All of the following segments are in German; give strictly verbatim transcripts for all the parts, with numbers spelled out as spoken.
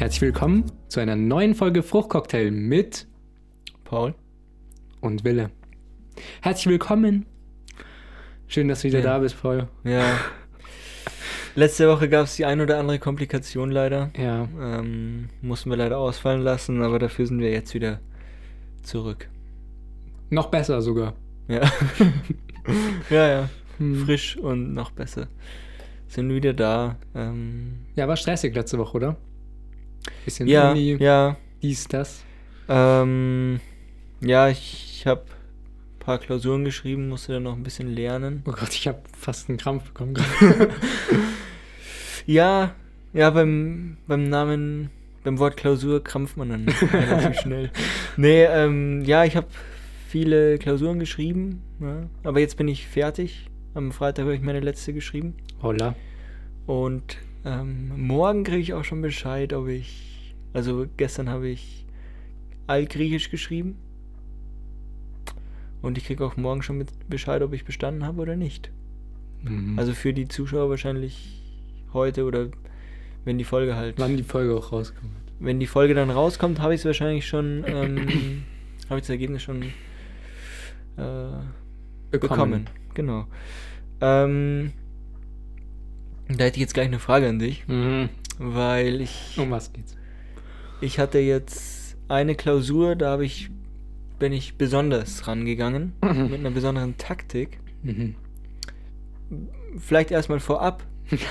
Herzlich willkommen zu einer neuen Folge Fruchtcocktail mit Paul und Wille. Herzlich willkommen. Schön, dass du wieder ja. da bist, Paul. Ja. Letzte Woche gab es die ein oder andere Komplikation leider. Ja. Ähm, mussten wir leider ausfallen lassen, aber dafür sind wir jetzt wieder zurück. Noch besser sogar. Ja. ja, ja. Hm. Frisch und noch besser. Sind wieder da. Ähm, ja, war stressig letzte Woche, oder? Bisschen ja, Uni, ja. dies, das. Ähm, ja, ich habe ein paar Klausuren geschrieben, musste dann noch ein bisschen lernen. Oh Gott, ich habe fast einen Krampf bekommen gerade. ja, ja, beim, beim Namen, beim Wort Klausur krampft man dann relativ schnell. Nee, ähm, ja, ich habe viele Klausuren geschrieben, ja, aber jetzt bin ich fertig. Am Freitag habe ich meine letzte geschrieben. Holla. Und Ähm, morgen kriege ich auch schon Bescheid, ob ich, also gestern habe ich Altgriechisch geschrieben und ich kriege auch morgen schon mit Bescheid, ob ich bestanden habe oder nicht. Mhm. Also für die Zuschauer wahrscheinlich heute oder wenn die Folge halt... Wann die Folge auch rauskommt. Wenn die Folge dann rauskommt, habe ich es wahrscheinlich schon, ähm, habe ich das Ergebnis schon äh, bekommen. bekommen. Genau. Ähm... Da hätte ich jetzt gleich eine Frage an dich, mhm. weil ich... Um was geht's? Ich hatte jetzt eine Klausur, da habe ich, bin ich besonders rangegangen, mhm. mit einer besonderen Taktik. Mhm. Vielleicht erstmal vorab,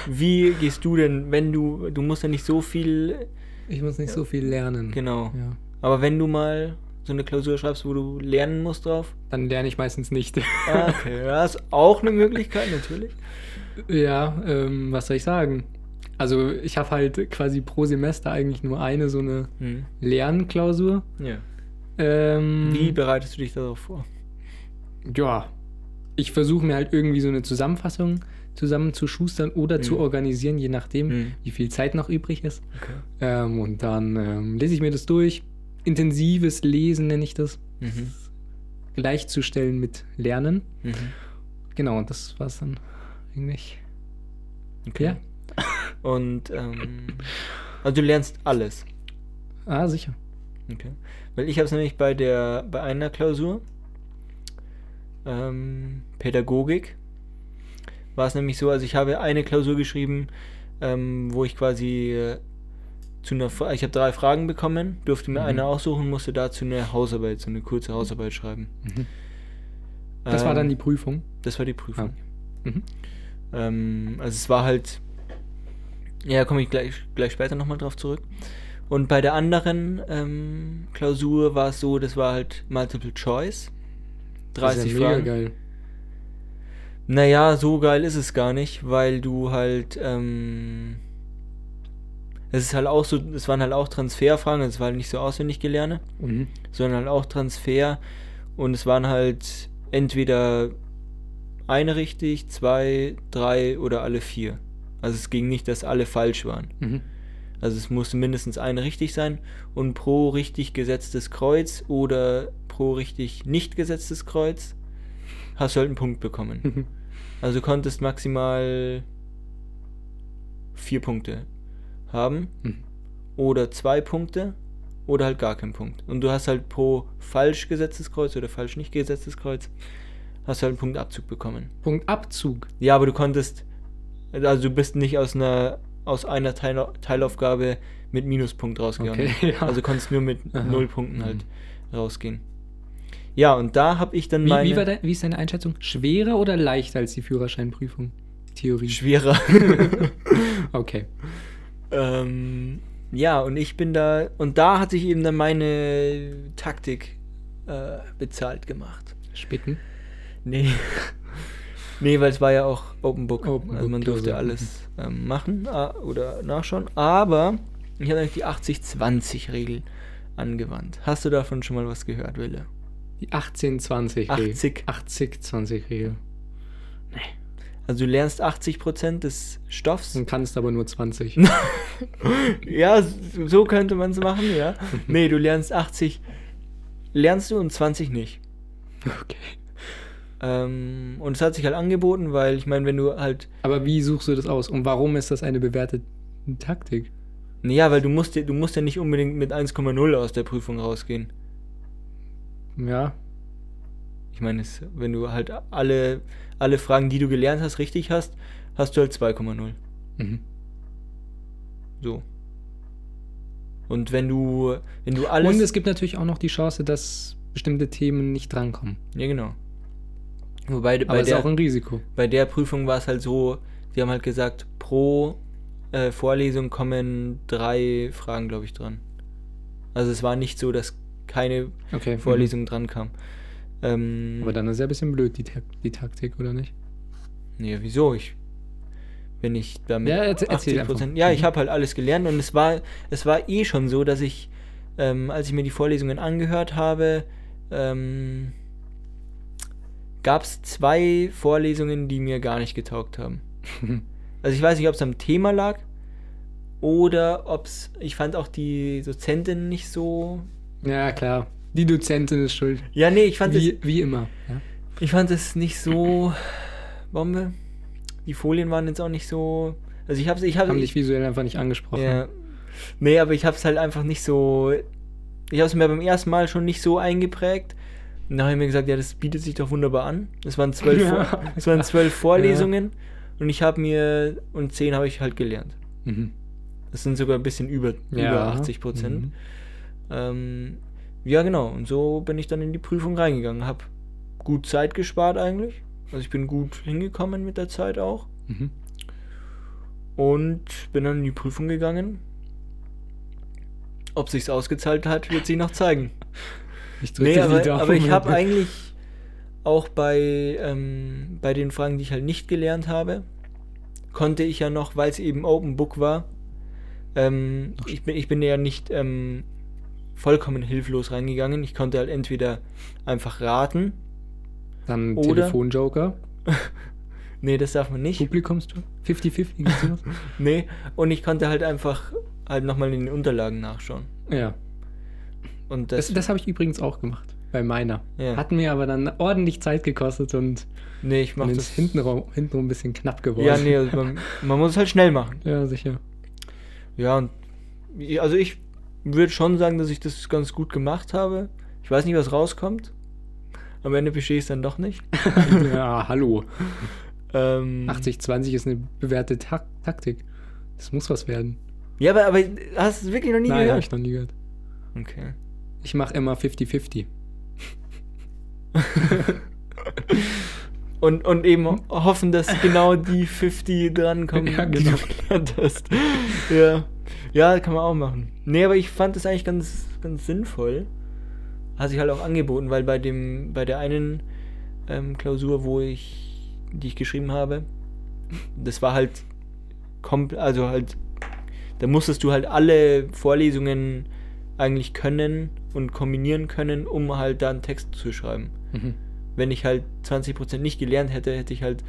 wie gehst du denn, wenn du, du musst ja nicht so viel... Ich muss nicht ja, so viel lernen. Genau, ja. Aber wenn du mal so eine Klausur schreibst, wo du lernen musst drauf... Dann lerne ich meistens nicht. Ah, okay, das ist auch eine Möglichkeit, natürlich. Ja, ähm, was soll ich sagen? Also ich habe halt quasi pro Semester eigentlich nur eine so eine hm. Lernklausur. Ja. Ähm, Wie bereitest du dich darauf vor? Ja, ich versuche mir halt irgendwie so eine Zusammenfassung zusammenzuschustern oder hm. zu organisieren, je nachdem, hm. wie viel Zeit noch übrig ist. Okay. Ähm, und dann ähm, lese ich mir das durch. Intensives Lesen nenne ich das. Mhm. Gleichzustellen mit Lernen. Mhm. Genau, und das war's dann. Eigentlich. Okay. Ja. Und, ähm, also du lernst alles. Ah, sicher. Okay. Weil ich habe es nämlich bei der, bei einer Klausur, ähm, Pädagogik, war es nämlich so, also ich habe eine Klausur geschrieben, ähm, wo ich quasi äh, zu einer, Fra- ich habe drei Fragen bekommen, durfte mir mhm. eine aussuchen, musste dazu eine Hausarbeit, so eine kurze Hausarbeit schreiben. Mhm. Das ähm, war dann die Prüfung? Das war die Prüfung. Ah. Mhm. Also es war halt, ja, komme ich gleich, gleich später nochmal drauf zurück. Und bei der anderen ähm, Klausur war es so, das war halt Multiple Choice, dreißig Fragen. Das ist ja mega geil. Naja, so geil ist es gar nicht, weil du halt, ähm, es ist halt auch so, es waren halt auch Transferfragen, es war halt nicht so auswendig gelerne, mhm. sondern halt auch Transfer und es waren halt entweder eine richtig, zwei, drei oder alle vier. Also es ging nicht, dass alle falsch waren. Mhm. Also es musste mindestens eine richtig sein und pro richtig gesetztes Kreuz oder pro richtig nicht gesetztes Kreuz hast du halt einen Punkt bekommen. Mhm. Also du konntest maximal vier Punkte haben mhm. oder zwei Punkte oder halt gar keinen Punkt. Und du hast halt pro falsch gesetztes Kreuz oder falsch nicht gesetztes Kreuz hast du halt einen Punktabzug bekommen. Punktabzug? Ja, aber du konntest, also du bist nicht aus einer aus einer Teil, Teilaufgabe mit Minuspunkt rausgegangen. Okay, ja. Also konntest nur mit Aha. null Punkten halt mhm. rausgehen. Ja, und da habe ich dann wie, meine... Wie, war de, wie ist deine Einschätzung? Schwerer oder leichter als die Führerscheinprüfung? Theorie. Schwerer. okay. Ähm, ja, und ich bin da... Und da hat sich eben dann meine Taktik äh, bezahlt gemacht. Spicken? Nee. nee, weil es war ja auch Open Book. Open also man Book durfte alles ähm, machen a- oder nachschauen. Aber ich habe eigentlich die achtzig zwanzig Regel angewandt. Hast du davon schon mal was gehört, Wille? Die achtzehn zwanzig Regel. achtzig zwanzig Regel. Nee. Also du lernst achtzig Prozent des Stoffs. Und kannst aber nur zwanzig. ja, so könnte man es machen, ja. Nee, du lernst achtzig. Lernst du und zwanzig nicht. Okay. Ähm, und es hat sich halt angeboten, weil ich meine, wenn du halt... Aber wie suchst du das aus und warum ist das eine bewährte Taktik? Naja, weil du musst, du musst ja nicht unbedingt mit eins Komma null aus der Prüfung rausgehen. Ja. Ich meine, es, wenn du halt alle, alle Fragen, die du gelernt hast, richtig hast, hast du halt zwei Komma null. Mhm. So. Und wenn du, wenn du alles... Und es gibt natürlich auch noch die Chance, dass bestimmte Themen nicht drankommen. Ja, genau. Wobei, aber bei der, ist auch ein Risiko. Bei der Prüfung war es halt so, sie haben halt gesagt, pro äh, Vorlesung kommen drei Fragen, glaube ich, dran. Also es war nicht so, dass keine okay, Vorlesung mhm. dran kam. Ähm, aber dann ist ja ein bisschen blöd, die, Ta- die Taktik, oder nicht? Nee, wieso? Ich... Wenn ich damit ja, achtzig Prozent... Ja, ich habe halt alles gelernt und es war es war eh schon so, dass ich, ähm, als ich mir die Vorlesungen angehört habe, ähm, gab es zwei Vorlesungen, die mir gar nicht getaugt haben. Also ich weiß nicht, ob es am Thema lag oder ob es... Ich fand auch die Dozentin nicht so... Ja, klar. Die Dozentin ist schuld. Ja, nee, ich fand wie, es... Wie immer. Ja? Ich fand es nicht so... Bombe... Die Folien waren jetzt auch nicht so... Also ich hab's, ich hab, haben dich visuell einfach nicht angesprochen. Ja. Nee, aber ich hab's halt einfach nicht so... Ich hab's mir beim ersten Mal schon nicht so eingeprägt. Und dann habe ich mir gesagt, ja, das bietet sich doch wunderbar an. Es waren zwölf, ja. Vor, es waren zwölf Vorlesungen ja. und ich habe mir... Und zehn habe ich halt gelernt. Mhm. Das sind sogar ein bisschen über, ja. über achtzig Prozent. Mhm. Ähm, ja, genau. Und so bin ich dann in die Prüfung reingegangen. Hab gut Zeit gespart eigentlich. Also ich bin gut hingekommen mit der Zeit auch mhm. und bin dann in die Prüfung gegangen. Ob sich's ausgezahlt hat, wird sich noch zeigen. Ich drücke nee, aber, aber ich habe eigentlich auch bei, ähm, bei den Fragen, die ich halt nicht gelernt habe, konnte ich ja noch, weil es eben Open Book war, ähm, ich, bin, ich bin ja nicht ähm, vollkommen hilflos reingegangen. Ich konnte halt entweder einfach raten. Dann Telefonjoker. Nee, das darf man nicht. Publikumsjoker? fünfzig fünfzig gibt's noch? Nee, und ich konnte halt einfach halt nochmal in den Unterlagen nachschauen. Ja. Und das das, das habe ich übrigens auch gemacht, bei meiner. Ja. Hat mir aber dann ordentlich Zeit gekostet und nee, ich mach und das hintenrum, hintenrum ein bisschen knapp geworden. Ja, nee, also man, man muss es halt schnell machen. Ja, sicher. Ja, und also ich würde schon sagen, dass ich das ganz gut gemacht habe. Ich weiß nicht, was rauskommt. Am Ende bestehe ich es dann doch nicht. Ja, hallo. Ähm, achtzig zwanzig ist eine bewährte Ta- Taktik. Das muss was werden. Ja, aber, aber hast du es wirklich noch nie Nein, gehört? Nein, habe ich noch nie gehört. Okay. Ich mache immer fünfzig fünfzig. und, und eben hoffen, dass genau die fünfzig drankommen. Ja, genau. ja. ja, kann man auch machen. Nee, aber ich fand das eigentlich ganz, ganz sinnvoll. Hat sich halt auch angeboten, weil bei dem, bei der einen ähm, Klausur, wo ich, die ich geschrieben habe, das war halt komp- also halt, da musstest du halt alle Vorlesungen eigentlich können und kombinieren können, um halt da einen Text zu schreiben. Mhm. Wenn ich halt zwanzig Prozent nicht gelernt hätte, hätte ich halt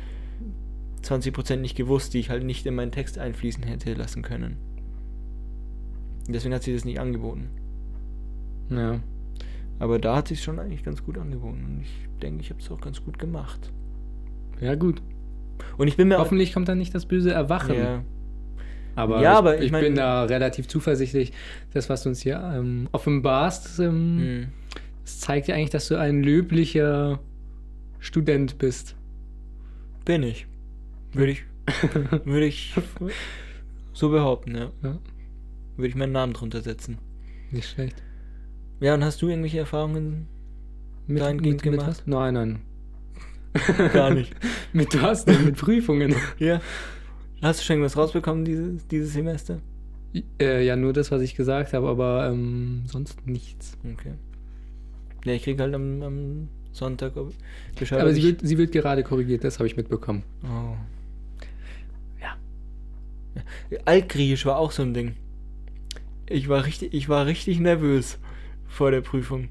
zwanzig Prozent nicht gewusst, die ich halt nicht in meinen Text einfließen hätte lassen können. Deswegen hat sie das nicht angeboten. Ja. Aber da hat sich schon eigentlich ganz gut angeboten. Und ich denke, ich habe es auch ganz gut gemacht. Ja, gut. Und ich bin mir Hoffentlich kommt dann nicht das böse Erwachen. Ja. Aber, ja, ich, aber ich, ich mein, bin da relativ zuversichtlich. Das, was du uns hier ähm, offenbarst, ähm, mhm. das zeigt ja eigentlich, dass du ein löblicher Student bist. Bin ich. Würde ich, würde ich so behaupten, ja. ja. Würde ich meinen Namen drunter setzen. Nicht schlecht. Ja, und hast du irgendwelche Erfahrungen mit, dahingehend mit, gemacht? Mit was? Nein, nein. Gar nicht. Mit was denn? Mit Prüfungen? Ja. Hast du schon irgendwas rausbekommen dieses, dieses Semester? Äh, ja, nur das, was ich gesagt habe, aber ähm, sonst nichts. Okay. Ja, ich krieg halt am, am Sonntag Bescheid. Aber sie wird, sie wird gerade korrigiert, das habe ich mitbekommen. Oh. Ja. ja. Altgriechisch war auch so ein Ding. Ich war richtig, ich war richtig nervös. Vor der Prüfung.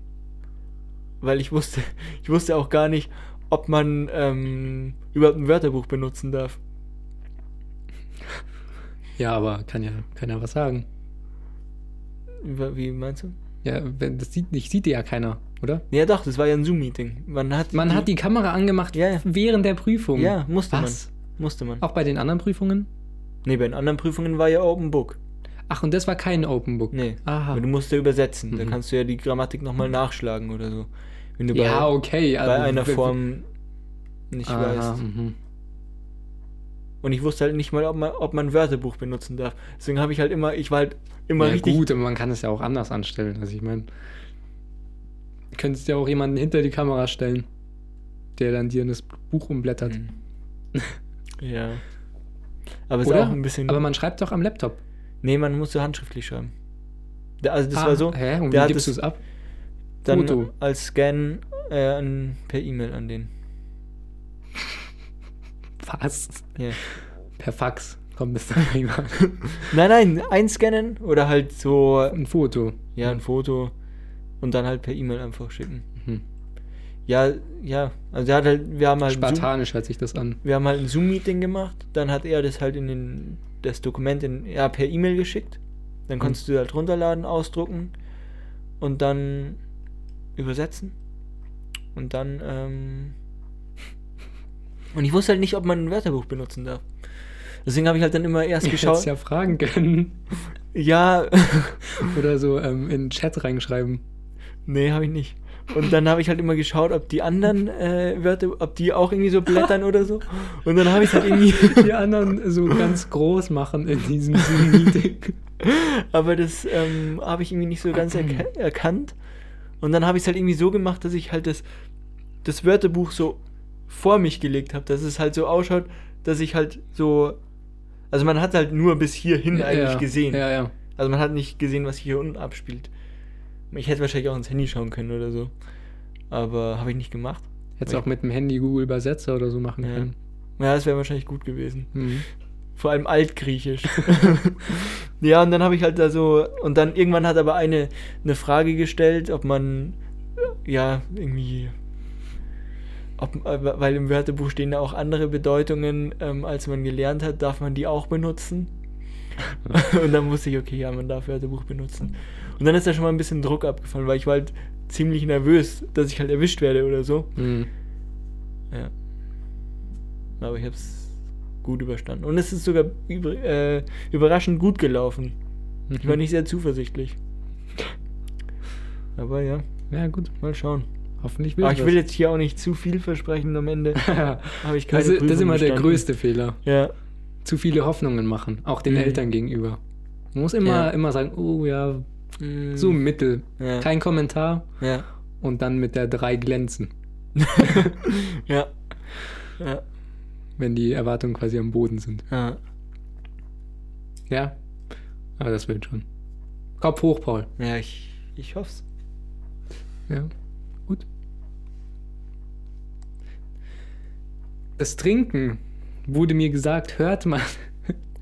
Weil ich wusste, ich wusste auch gar nicht, ob man ähm, überhaupt ein Wörterbuch benutzen darf. Ja, aber kann ja keiner was sagen. Wie meinst du? Ja, das sieht, das sieht ja keiner, oder? Ja doch, das war ja ein Zoom-Meeting. Man hat, man die, hat die Kamera angemacht ja, ja. während der Prüfung. Ja, musste was? man. Musste man. Auch bei den anderen Prüfungen? Nee, bei den anderen Prüfungen war ja Open Book. Ach, und das war kein Open Book? Nee. Aha. Aber du musst ja übersetzen. Mhm. Da kannst du ja die Grammatik nochmal nachschlagen oder so. Wenn du ja, bei, okay. Also, bei einer Form nicht aha, weißt. Mhm. Und ich wusste halt nicht mal, ob man, ob man ein Wörterbuch benutzen darf. Deswegen habe ich halt immer, ich war halt immer ja, richtig... Ja gut, aber man kann es ja auch anders anstellen. Also ich meine, du könntest ja auch jemanden hinter die Kamera stellen, der dann dir in das Buch umblättert. Mhm. Ja. Aber es ist auch ein bisschen... Aber man schreibt doch am Laptop. Nee, man muss so handschriftlich schreiben. Also das ah, war so... Hä? Und wie gibst du es ab? Dann Foto. Als Scan äh, an, per E-Mail an den. Fast. Yeah. Per Fax kommt es dann irgendwann. Nein, nein, einscannen oder halt so... Ein Foto. Ja, ein Foto. Und dann halt per E-Mail einfach schicken. Mhm. Ja, ja. Also er hat halt, wir haben halt... Spartanisch Zoom, hört sich das an. Wir haben halt ein Zoom-Meeting gemacht. Dann hat er das halt in den... das Dokument in, ja, per E-Mail geschickt. Dann konntest mhm. du halt runterladen, ausdrucken und dann übersetzen. Und dann, ähm... Und ich wusste halt nicht, ob man ein Wörterbuch benutzen darf. Deswegen habe ich halt dann immer erst ich geschaut... Ich hätte ja fragen können. Ja. Oder so ähm, in den Chat reinschreiben. Nee, habe ich nicht. Und dann habe ich halt immer geschaut, ob die anderen äh, Wörter, ob die auch irgendwie so blättern oder so. Und dann habe ich halt irgendwie die anderen so ganz groß machen in diesem Meeting. Aber das ähm, habe ich irgendwie nicht so ganz erka- erkannt. Und dann habe ich es halt irgendwie so gemacht, dass ich halt das, das Wörterbuch so vor mich gelegt habe, dass es halt so ausschaut, dass ich halt so... Also man hat halt nur bis hierhin ja, eigentlich ja, gesehen. Ja, ja. Also man hat nicht gesehen, was hier unten abspielt. Ich hätte wahrscheinlich auch ins Handy schauen können oder so. Aber habe ich nicht gemacht. Hättest du auch mit dem Handy Google Übersetzer oder so machen ja. können. Ja, das wäre wahrscheinlich gut gewesen. Mhm. Vor allem Altgriechisch. Ja, und dann habe ich halt da so... Und dann irgendwann hat aber eine, eine Frage gestellt, ob man... Ja, irgendwie... Ob, weil im Wörterbuch stehen da auch andere Bedeutungen, ähm, als man gelernt hat. Darf man die auch benutzen? Und dann wusste ich, okay, ja, man darf Wörterbuch benutzen. Und dann ist da schon mal ein bisschen Druck abgefallen, weil ich war halt ziemlich nervös, dass ich halt erwischt werde oder so. Mhm. Ja. Aber ich hab's gut überstanden. Und es ist sogar über, äh, überraschend gut gelaufen. Mhm. Ich war nicht sehr zuversichtlich. Aber ja. Ja, gut. Mal schauen. Hoffentlich will ich. Aber ich will das. Jetzt hier auch nicht zu viel versprechen am Ende. Habe ich keine das, Prüfung das ist immer bestanden. Der größte Fehler. Ja. Zu viele Hoffnungen machen, auch den mhm. Eltern gegenüber. Man muss immer, ja. immer sagen, oh ja, mhm. so im Mittel. Ja. Kein Kommentar ja. und dann mit der drei glänzen. Ja. Ja. Wenn die Erwartungen quasi am Boden sind. Ja. Ja, aber das wird schon. Kopf hoch, Paul. Ja, ich, ich hoff's. Ja, gut. Das Trinken wurde mir gesagt, hört man.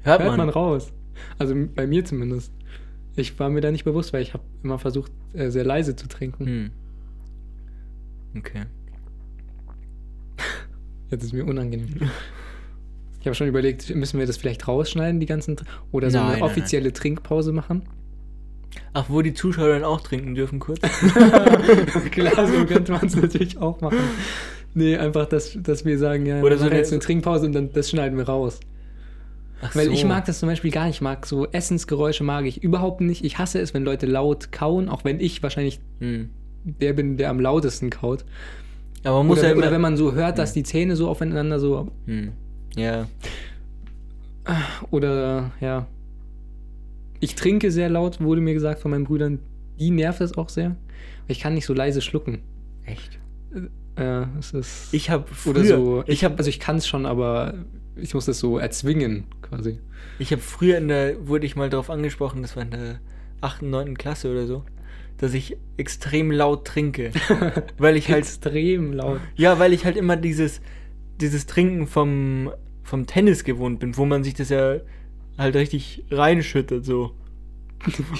Hört, hört man. man raus. Also bei mir zumindest. Ich war mir da nicht bewusst, weil ich habe immer versucht, sehr leise zu trinken. Hm. Okay. Jetzt ist mir unangenehm. Ich habe schon überlegt, müssen wir das vielleicht rausschneiden, die ganzen... Tr- oder so nein, eine nein, offizielle nein. Trinkpause machen. Ach, wo die Zuschauer dann auch trinken dürfen, kurz? Klar, so könnte man es natürlich auch machen. Nee, einfach, dass, dass wir sagen, ja, oder wir so machen jetzt eine Trinkpause und dann das schneiden wir raus. Ach Weil so. Ich mag das zum Beispiel gar nicht. Ich mag so Essensgeräusche mag ich überhaupt nicht. Ich hasse es, wenn Leute laut kauen, auch wenn ich wahrscheinlich hm. der bin, der am lautesten kaut. Aber man muss oder, ja immer, oder wenn man so hört, dass hm. die Zähne so aufeinander so... Hm. Ja. Oder, ja. Ich trinke sehr laut, wurde mir gesagt von meinen Brüdern. Die nervt es auch sehr. Ich kann nicht so leise schlucken. Echt? Äh, es ist... Ich hab früher... Oder so, ich, ich hab, also ich kann es schon, aber... Ich muss das so erzwingen, quasi. Ich habe früher in der, wurde ich mal drauf angesprochen, das war in der achten, neunten Klasse oder so, dass ich extrem laut trinke. Weil ich halt extrem laut. Ja, weil ich halt immer dieses, dieses Trinken vom, vom Tennis gewohnt bin, wo man sich das ja halt richtig reinschüttet, so.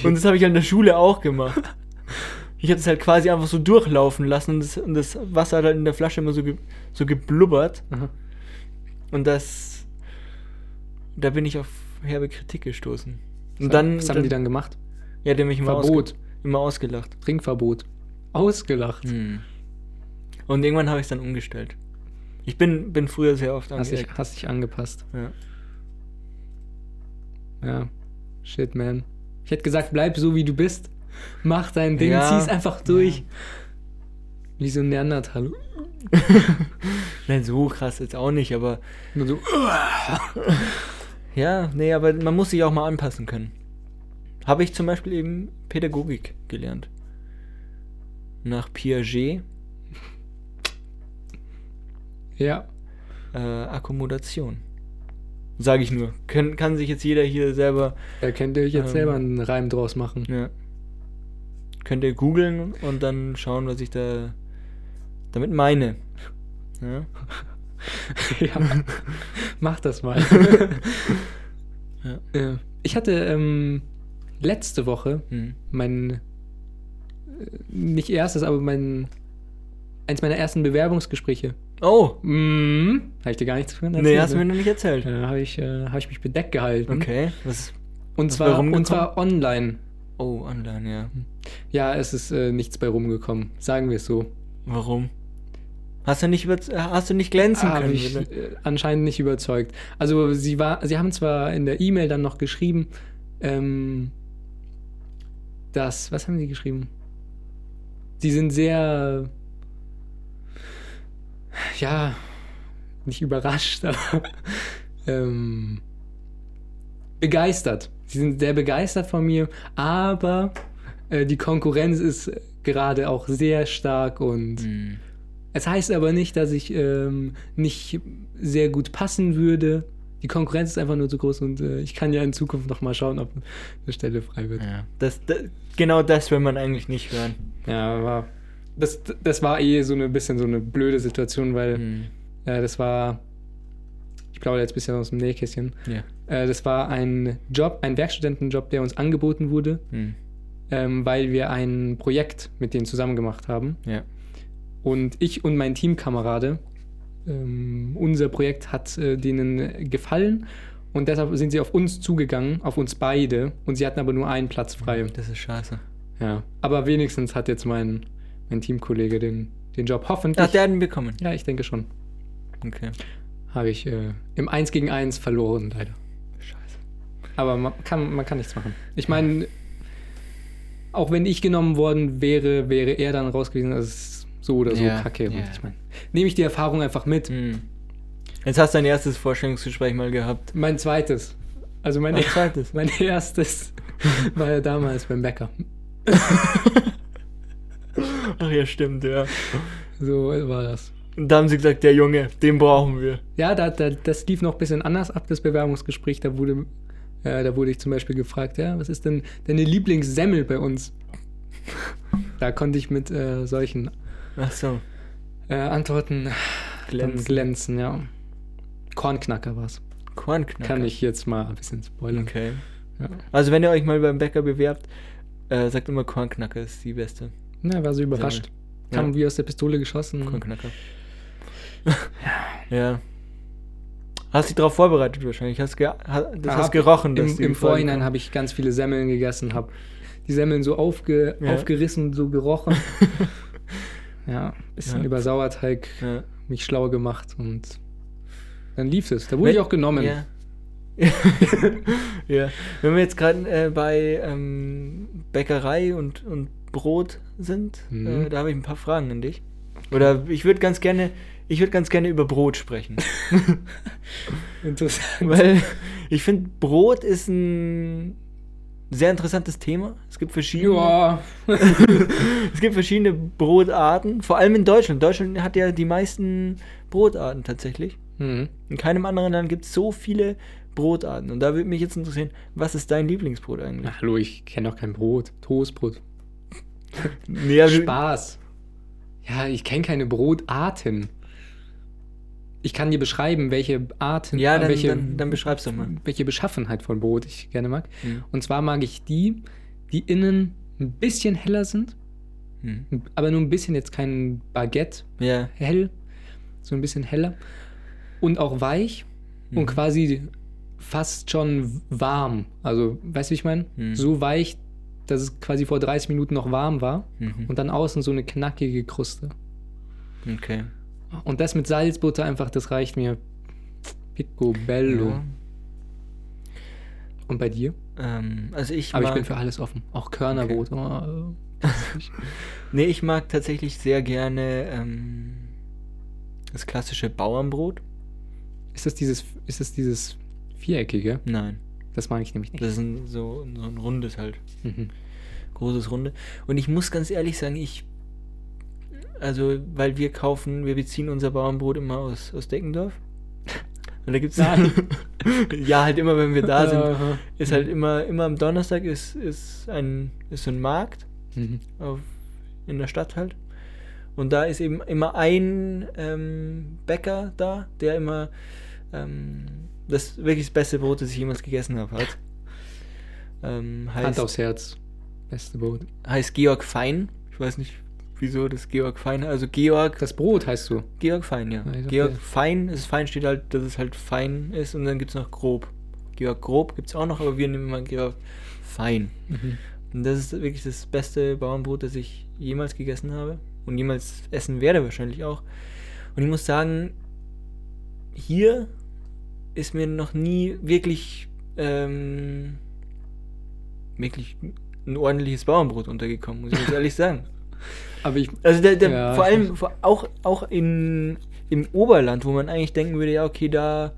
Und das habe ich halt in der Schule auch gemacht. Ich habe es halt quasi einfach so durchlaufen lassen und das, und das Wasser hat halt in der Flasche immer so, ge, so geblubbert. Aha. Und das, da bin ich auf herbe Kritik gestoßen. Und dann, was haben dann, die dann gemacht? Ja, die haben mich immer, Verbot. Ausge, immer ausgelacht. Trinkverbot. Ausgelacht. Hm. Und irgendwann habe ich es dann umgestellt. Ich bin, bin früher sehr oft angeeckt. Hast dich angepasst. Ja. Ja. Shit, man. Ich hätte gesagt, bleib so, wie du bist. Mach dein Ding, ja, zieh's einfach durch. Ja. Wie so ein Neandertaler. Nein, so krass jetzt auch nicht, aber... Nur so... Ja, nee, aber man muss sich auch mal anpassen können. Habe ich zum Beispiel eben Pädagogik gelernt. Nach Piaget. Ja. Äh, Akkommodation. Sage ich nur. Kann, kann sich jetzt jeder hier selber... Da könnt ihr euch jetzt ähm, selber einen Reim draus machen. Ja. Könnt ihr googeln und dann schauen, was ich da damit meine. Ja. Ja. Mach das mal. Ja. Ich hatte ähm, letzte Woche mhm. mein... Nicht erstes, aber mein... Eins meiner ersten Bewerbungsgespräche. Oh! Mmh. Habe ich dir gar nichts von erzählt? Nee, hast du mir noch nicht erzählt. Da äh, habe ich, äh, hab ich mich bedeckt gehalten. Okay. Was, und, was zwar, und zwar online. Oh, online, ja. Ja, es ist äh, nichts bei rumgekommen. Sagen wir es so. Warum? Hast du nicht, über, hast du nicht glänzen ah, können? Ich, äh, anscheinend nicht überzeugt. Also sie, war, sie haben zwar in der E-Mail dann noch geschrieben, ähm, dass... Was haben sie geschrieben? Sie sind sehr... Ja, nicht überrascht, aber ähm, begeistert. Sie sind sehr begeistert von mir, aber äh, die Konkurrenz ist gerade auch sehr stark und mhm. es heißt aber nicht, dass ich ähm, nicht sehr gut passen würde. Die Konkurrenz ist einfach nur zu groß und äh, ich kann ja in Zukunft nochmal schauen, ob eine Stelle frei wird. Ja. Das, das, genau das will man eigentlich nicht hören. Ja, aber... Das, das war eh so ein bisschen so eine blöde Situation, weil mhm. äh, das war, ich plaudere jetzt ein bisschen aus dem Nähkästchen, yeah. äh, das war ein Job, ein Werkstudentenjob, der uns angeboten wurde, mhm. ähm, weil wir ein Projekt mit denen zusammen gemacht haben. Yeah. Und ich und mein Teamkamerade, ähm, unser Projekt hat äh, denen gefallen und deshalb sind sie auf uns zugegangen, auf uns beide, und sie hatten aber nur einen Platz frei. Das ist scheiße. Ja, aber wenigstens hat jetzt mein... Mein Teamkollege den, den Job hoffentlich... Ach, der hat ihn bekommen? Ja, ich denke schon. Okay. Habe ich äh, im eins gegen eins verloren, leider. Scheiße. Aber man kann, man kann nichts machen. Ich meine, auch wenn ich genommen worden wäre, wäre er dann raus gewesen. Das ist so oder so ja, kacke. Ja. Ich meine, nehme ich die Erfahrung einfach mit. Mhm. Jetzt hast du dein erstes Vorstellungsgespräch mal gehabt. Mein zweites. Also mein, mein zweites. Mein erstes war ja damals beim Bäcker. Ach ja, stimmt, ja. So war das. Und da haben sie gesagt, der Junge, den brauchen wir. Ja, da, da, das lief noch ein bisschen anders ab, das Bewerbungsgespräch. Da wurde, äh, da wurde ich zum Beispiel gefragt, ja, was ist denn deine Lieblingssemmel bei uns? Da konnte ich mit äh, solchen Ach so. äh, Antworten glänzen. glänzen, ja. Kornknacker war's. Kornknacker? Kann ich jetzt mal ein bisschen spoilern. Okay. Ja. Also wenn ihr euch mal beim Bäcker bewerbt, äh, sagt immer, Kornknacker ist die beste. Na, war so überrascht. Ja. Kam wie aus der Pistole geschossen. Kornknacker. Ja. Ja. Hast dich darauf vorbereitet wahrscheinlich. Hast ge- das hast gerochen. Dass Im, im Vorhinein habe ich ganz viele Semmeln gegessen, habe die Semmeln so aufge- ja. aufgerissen, so gerochen. Ja, bisschen ja. über Sauerteig ja. mich schlau gemacht und dann lief es. Da wurde Wenn, ich auch genommen. Ja. Ja. Wenn wir jetzt gerade äh, bei ähm, Bäckerei und, und Brot sind, mhm. äh, da habe ich ein paar Fragen an dich. Oder ich würde ganz gerne, ich würde ganz gerne über Brot sprechen. Interessant. Weil ich finde, Brot ist ein sehr interessantes Thema. Es gibt verschiedene, ja. es gibt verschiedene Brotarten, vor allem in Deutschland. Deutschland hat ja die meisten Brotarten tatsächlich. Mhm. In keinem anderen Land gibt es so viele Brotarten. Und da würde mich jetzt interessieren, was ist dein Lieblingsbrot eigentlich? Ach, hallo, ich kenne doch kein Brot. Toastbrot. Nee, also Spaß. Ja, ich kenne keine Brotarten. Ich kann dir beschreiben, welche Arten, ja, dann, welche, dann, dann beschreibst du mal. Welche Beschaffenheit von Brot ich gerne mag. Mhm. Und zwar mag ich die, die innen ein bisschen heller sind, mhm. aber nur ein bisschen, jetzt kein Baguette, ja. hell, so ein bisschen heller und auch weich mhm. und quasi fast schon warm. Also, weißt du, wie ich meine? Mhm. So weich, dass es quasi vor dreißig Minuten noch warm war mhm. und dann außen so eine knackige Kruste. Okay. Und das mit Salzbutter einfach, das reicht mir. Picobello. Ja. Und bei dir? Ähm, also ich Aber mag, ich bin für alles offen. Auch Körnerbrot. Okay. Nee, ich mag tatsächlich sehr gerne ähm, das klassische Bauernbrot. Ist das dieses, ist das dieses viereckige? Nein. Das mag ich nämlich nicht. Das ist ein, so, so ein rundes halt. Mhm. Großes Runde. Und ich muss ganz ehrlich sagen, ich also, weil wir kaufen, wir beziehen unser Bauernbrot immer aus, aus Deckendorf. Und da gibt's ja halt immer, wenn wir da sind, ist halt immer, immer am Donnerstag ist, ist ein, ist so ein Markt mhm. auf, in der Stadt halt. Und da ist eben immer ein ähm, Bäcker da, der immer ähm, das wirklich das beste Brot, das ich jemals gegessen habe, hat. Ähm, heißt, Hand aufs Herz. Beste Brot. Heißt Georg Fein. Ich weiß nicht, wieso das Georg Fein. Also Georg. Das Brot heißt du? Georg Fein, ja. Nein, Georg okay. Fein. Das Fein steht halt, dass es halt fein ist. Und dann gibt es noch Grob. Georg Grob gibt es auch noch, aber wir nehmen mal Georg Fein. Mhm. Und das ist wirklich das beste Bauernbrot, das ich jemals gegessen habe. Und jemals essen werde wahrscheinlich auch. Und ich muss sagen, hier ist mir noch nie wirklich ähm, wirklich... ein ordentliches Bauernbrot untergekommen, muss ich ganz ehrlich sagen. Aber ich, also der, der ja, vor allem vor, auch, auch in, im Oberland, wo man eigentlich denken würde, ja okay, da...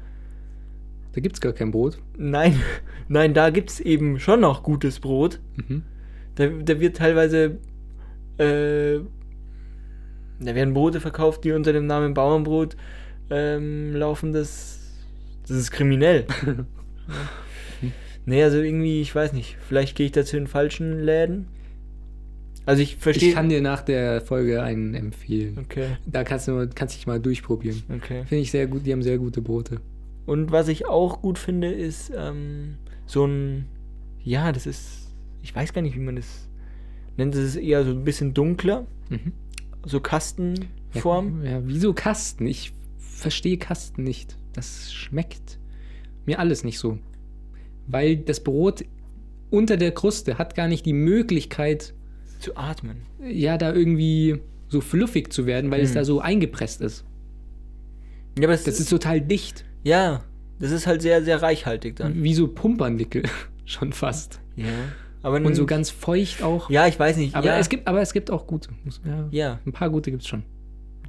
Da gibt's gar kein Brot. Nein, nein, da gibt's eben schon noch gutes Brot. Mhm. Da, da wird teilweise... Äh, da werden Brote verkauft, die unter dem Namen Bauernbrot ähm, laufen. Das, das ist kriminell. Nee, also irgendwie, ich weiß nicht, vielleicht gehe ich dazu in falschen Läden. Also ich verstehe... Ich kann dir nach der Folge einen empfehlen. Okay. Da kannst du kannst dich mal durchprobieren. Okay. Finde ich sehr gut, die haben sehr gute Brote. Und was ich auch gut finde, ist ähm, so ein... Ja, das ist... Ich weiß gar nicht, wie man das nennt. Das ist eher so ein bisschen dunkler. Mhm. So Kastenform. Ja, ja, wieso Kasten? Ich verstehe Kasten nicht. Das schmeckt mir alles nicht so. Weil das Brot unter der Kruste hat gar nicht die Möglichkeit zu atmen. Ja, da irgendwie so fluffig zu werden, weil mhm. es da so eingepresst ist. Ja, aber das ist, ist total dicht. Ja, das ist halt sehr, sehr reichhaltig dann. Wie so Pumpernickel schon fast. Ja. Aber und so ganz feucht auch. Ja, ich weiß nicht. Aber, ja. es, gibt, aber es gibt auch gute. Ja, ja. Ein paar gute gibt's schon.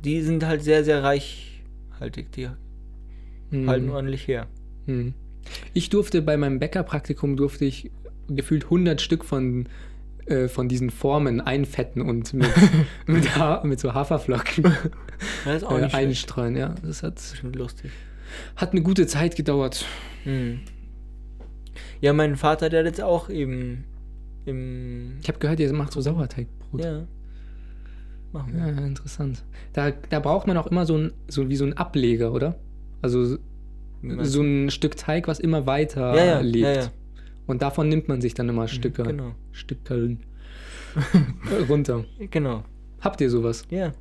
Die sind halt sehr, sehr reichhaltig. Die mhm. halten ordentlich her. Mhm. Ich durfte bei meinem Bäckerpraktikum durfte ich gefühlt hundert Stück von, äh, von diesen Formen einfetten und mit, mit, ha- mit so Haferflocken das ist auch nicht äh, einstreuen. Ja, das hat schon lustig. Hat eine gute Zeit gedauert. Mhm. Ja, mein Vater, der hat jetzt auch eben im... Ich habe gehört, ihr macht so Sauerteigbrot. Ja. Machen wir. Ja, interessant. Da, da braucht man auch immer so ein so wie so ein Ableger, oder? Also so ein Stück Teig, was immer weiter ja, ja, lebt. Ja, ja. Und davon nimmt man sich dann immer Stücke, genau. Stücke runter. Genau. Habt ihr sowas? Ja.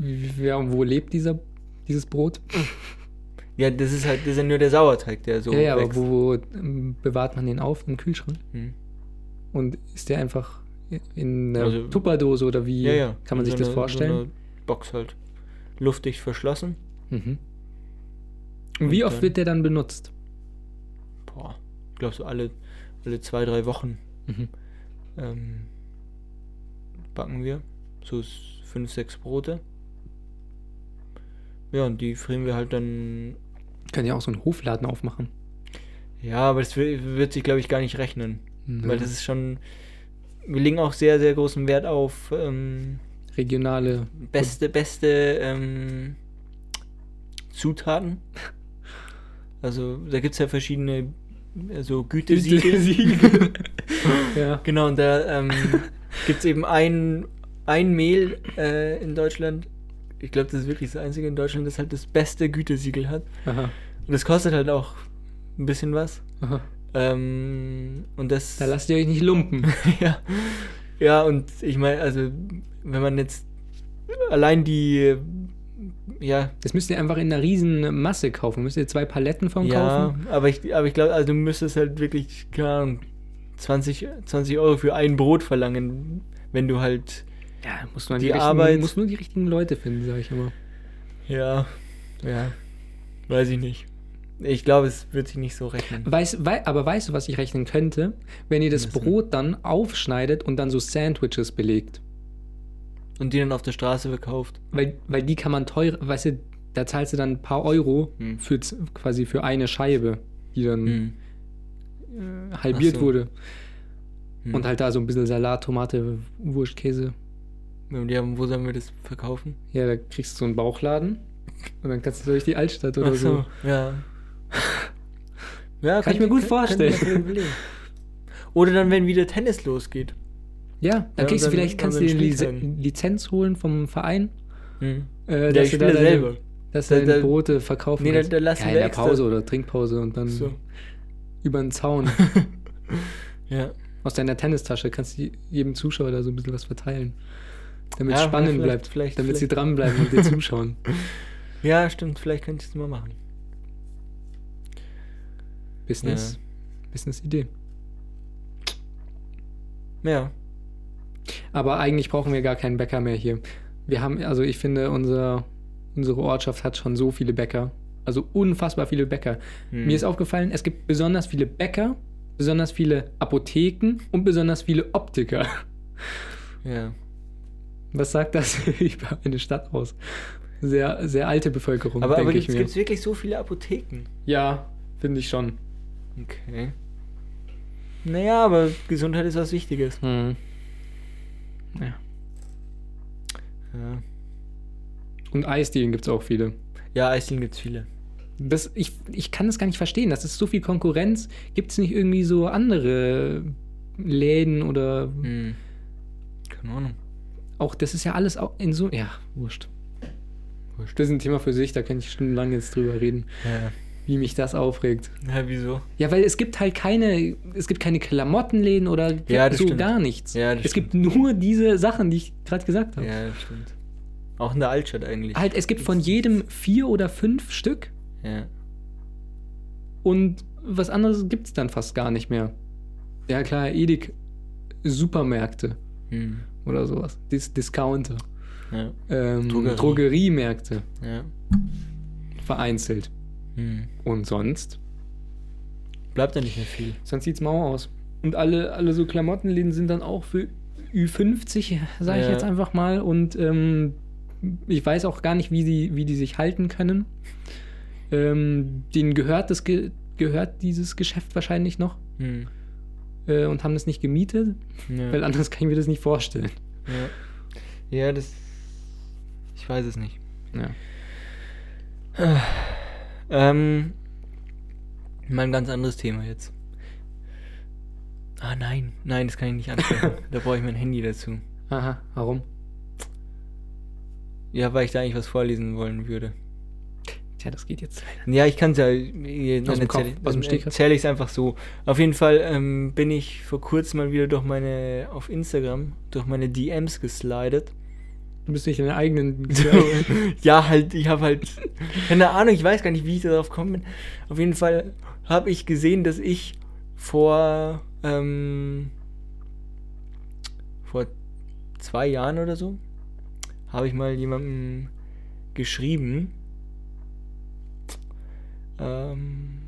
ja wo lebt dieser, dieses Brot? Ja, das ist halt das ist ja nur der Sauerteig, der so ja, ja, wächst. Aber wo, wo bewahrt man den auf? Im Kühlschrank? Hm. Und ist der einfach in einer also, Tupperdose oder wie ja, ja. kann man in sich so das eine, vorstellen? So eine Box halt. Luftdicht verschlossen. Mhm. Und wie oft wird der dann benutzt? Boah, ich glaube so alle, alle zwei, drei Wochen mhm. ähm, backen wir so fünf, sechs Brote. Ja, und die frieren wir halt dann... Können ja auch so einen Hofladen aufmachen. Ja, aber das wird sich, glaube ich, gar nicht rechnen. Mhm. Weil das ist schon... Wir legen auch sehr, sehr großen Wert auf... Ähm, regionale... Beste, beste ähm, Zutaten. Also da gibt es ja verschiedene also Gütesiegel. Ja. Genau, und da ähm, gibt es eben ein, ein Mehl äh, in Deutschland. Ich glaube, das ist wirklich das einzige in Deutschland, das halt das beste Gütesiegel hat. Aha. Und das kostet halt auch ein bisschen was. Aha. Ähm, und das, da lasst ihr euch nicht lumpen. Ja. Ja, und ich meine, also wenn man jetzt allein die... Ja. Das müsst ihr einfach in einer riesen Masse kaufen. Müsst ihr zwei Paletten von ja, kaufen? Ja, aber ich, aber ich glaube, also du müsstest halt wirklich, keine Ahnung, zwanzig, zwanzig Euro für ein Brot verlangen, wenn du halt ja, muss man die, die Arbeit... Muss nur die richtigen Leute finden, sag ich immer. Ja, ja. Weiß ich nicht. Ich glaube, es wird sich nicht so rechnen. Weiß, wei- aber weißt du, was ich rechnen könnte? Wenn ihr das Brot dann aufschneidet und dann so Sandwiches belegt. Und die dann auf der Straße verkauft. Weil, weil die kann man teuer, weißt du, da zahlst du dann ein paar Euro hm. für, quasi für eine Scheibe, die dann hm. halbiert so. wurde. Hm. Und halt da so ein bisschen Salat, Tomate, Wurst, Käse. Die haben, wo sollen wir das verkaufen? Ja, da kriegst du so einen Bauchladen und dann kannst du durch die Altstadt oder so. Ach so, ja. Ja, kann, kann ich mir gut kann, vorstellen. Kann mir oder dann, wenn wieder Tennis losgeht. Ja, dann ja, kriegst dann, du vielleicht, kannst du dir Lize- Lizenz holen vom Verein. Mhm. Äh, dass ja, du da deine, selber. Dass da, du deine da, Brote verkaufen nee, kannst. Da, da ja, in der Pause da. Oder Trinkpause und dann so. Über den Zaun. Ja. Aus deiner Tennistasche kannst du jedem Zuschauer da so ein bisschen was verteilen. Damit es ja, spannend vielleicht, bleibt, vielleicht, damit vielleicht. sie dranbleiben und dir zuschauen. Ja, stimmt, vielleicht könnte ich es mal machen. Business, ja. Business-Idee. Ja. Aber eigentlich brauchen wir gar keinen Bäcker mehr hier. Wir haben, also ich finde, unser, unsere Ortschaft hat schon so viele Bäcker. Also unfassbar viele Bäcker. Hm. Mir ist aufgefallen, es gibt besonders viele Bäcker, besonders viele Apotheken und besonders viele Optiker. Ja. Was sagt das über eine Stadt aus? Sehr, sehr alte Bevölkerung, aber, denke aber ich mir. Aber gibt es wirklich so viele Apotheken? Ja, finde ich schon. Okay. Naja, aber Gesundheit ist was Wichtiges. Hm. Ja. Ja. Und Eisdielen gibt es auch viele. Ja, Eisdielen gibt es viele. Das, ich, ich kann das gar nicht verstehen, dass es so viel Konkurrenz gibt. Es nicht irgendwie so andere Läden oder... Hm. Keine Ahnung. Auch, das ist ja alles auch in so... Ja, wurscht. wurscht. Das ist ein Thema für sich, da kann ich stundenlang jetzt drüber reden. Ja. Wie mich das aufregt. Ja, wieso? Ja, weil es gibt halt keine... Es gibt keine Klamottenläden oder ja, so stimmt. gar nichts. Ja, das es stimmt. gibt nur diese Sachen, die ich gerade gesagt habe. Ja, das stimmt. Auch in der Altstadt eigentlich. Halt, es gibt von jedem vier oder fünf Stück. Ja. Und was anderes gibt's dann fast gar nicht mehr. Ja, klar, Edeka, Supermärkte. Hm. Oder sowas. Dis- Discounter. Ja. Ähm, Drogerie. Drogeriemärkte. Ja. Vereinzelt. Hm. Und sonst? Bleibt da nicht mehr viel. Sonst sieht's mau aus. Und alle, alle so Klamottenläden sind dann auch für Ü fünfzig, sage ich ja. jetzt einfach mal. Und ähm, ich weiß auch gar nicht, wie die, wie die sich halten können. Ähm, denen gehört, das Ge- gehört dieses Geschäft wahrscheinlich noch. Hm. Und haben das nicht gemietet, ja. weil anders kann ich mir das nicht vorstellen. Ja, ja das... Ich weiß es nicht. Ja. Ähm, mal ein ganz anderes Thema jetzt. Ah, nein. Nein, das kann ich nicht ansprechen. Da brauche ich mein Handy dazu. Aha, warum? Ja, weil ich da eigentlich was vorlesen wollen würde. Tja, das geht jetzt. Ja, ich kann es ja. Aus dem Kopf, aus dem Stich. Erzähle ich es einfach so. Auf jeden Fall ähm, bin ich vor kurzem mal wieder durch meine, auf Instagram, durch meine D Ms geslidet. Du bist nicht in deinen eigenen. Ja, halt, ich habe halt. Keine Ahnung, ich weiß gar nicht, wie ich darauf gekommen bin. Auf jeden Fall habe ich gesehen, dass ich vor. Ähm, vor zwei Jahren oder so. Habe ich mal jemandem geschrieben. Ähm,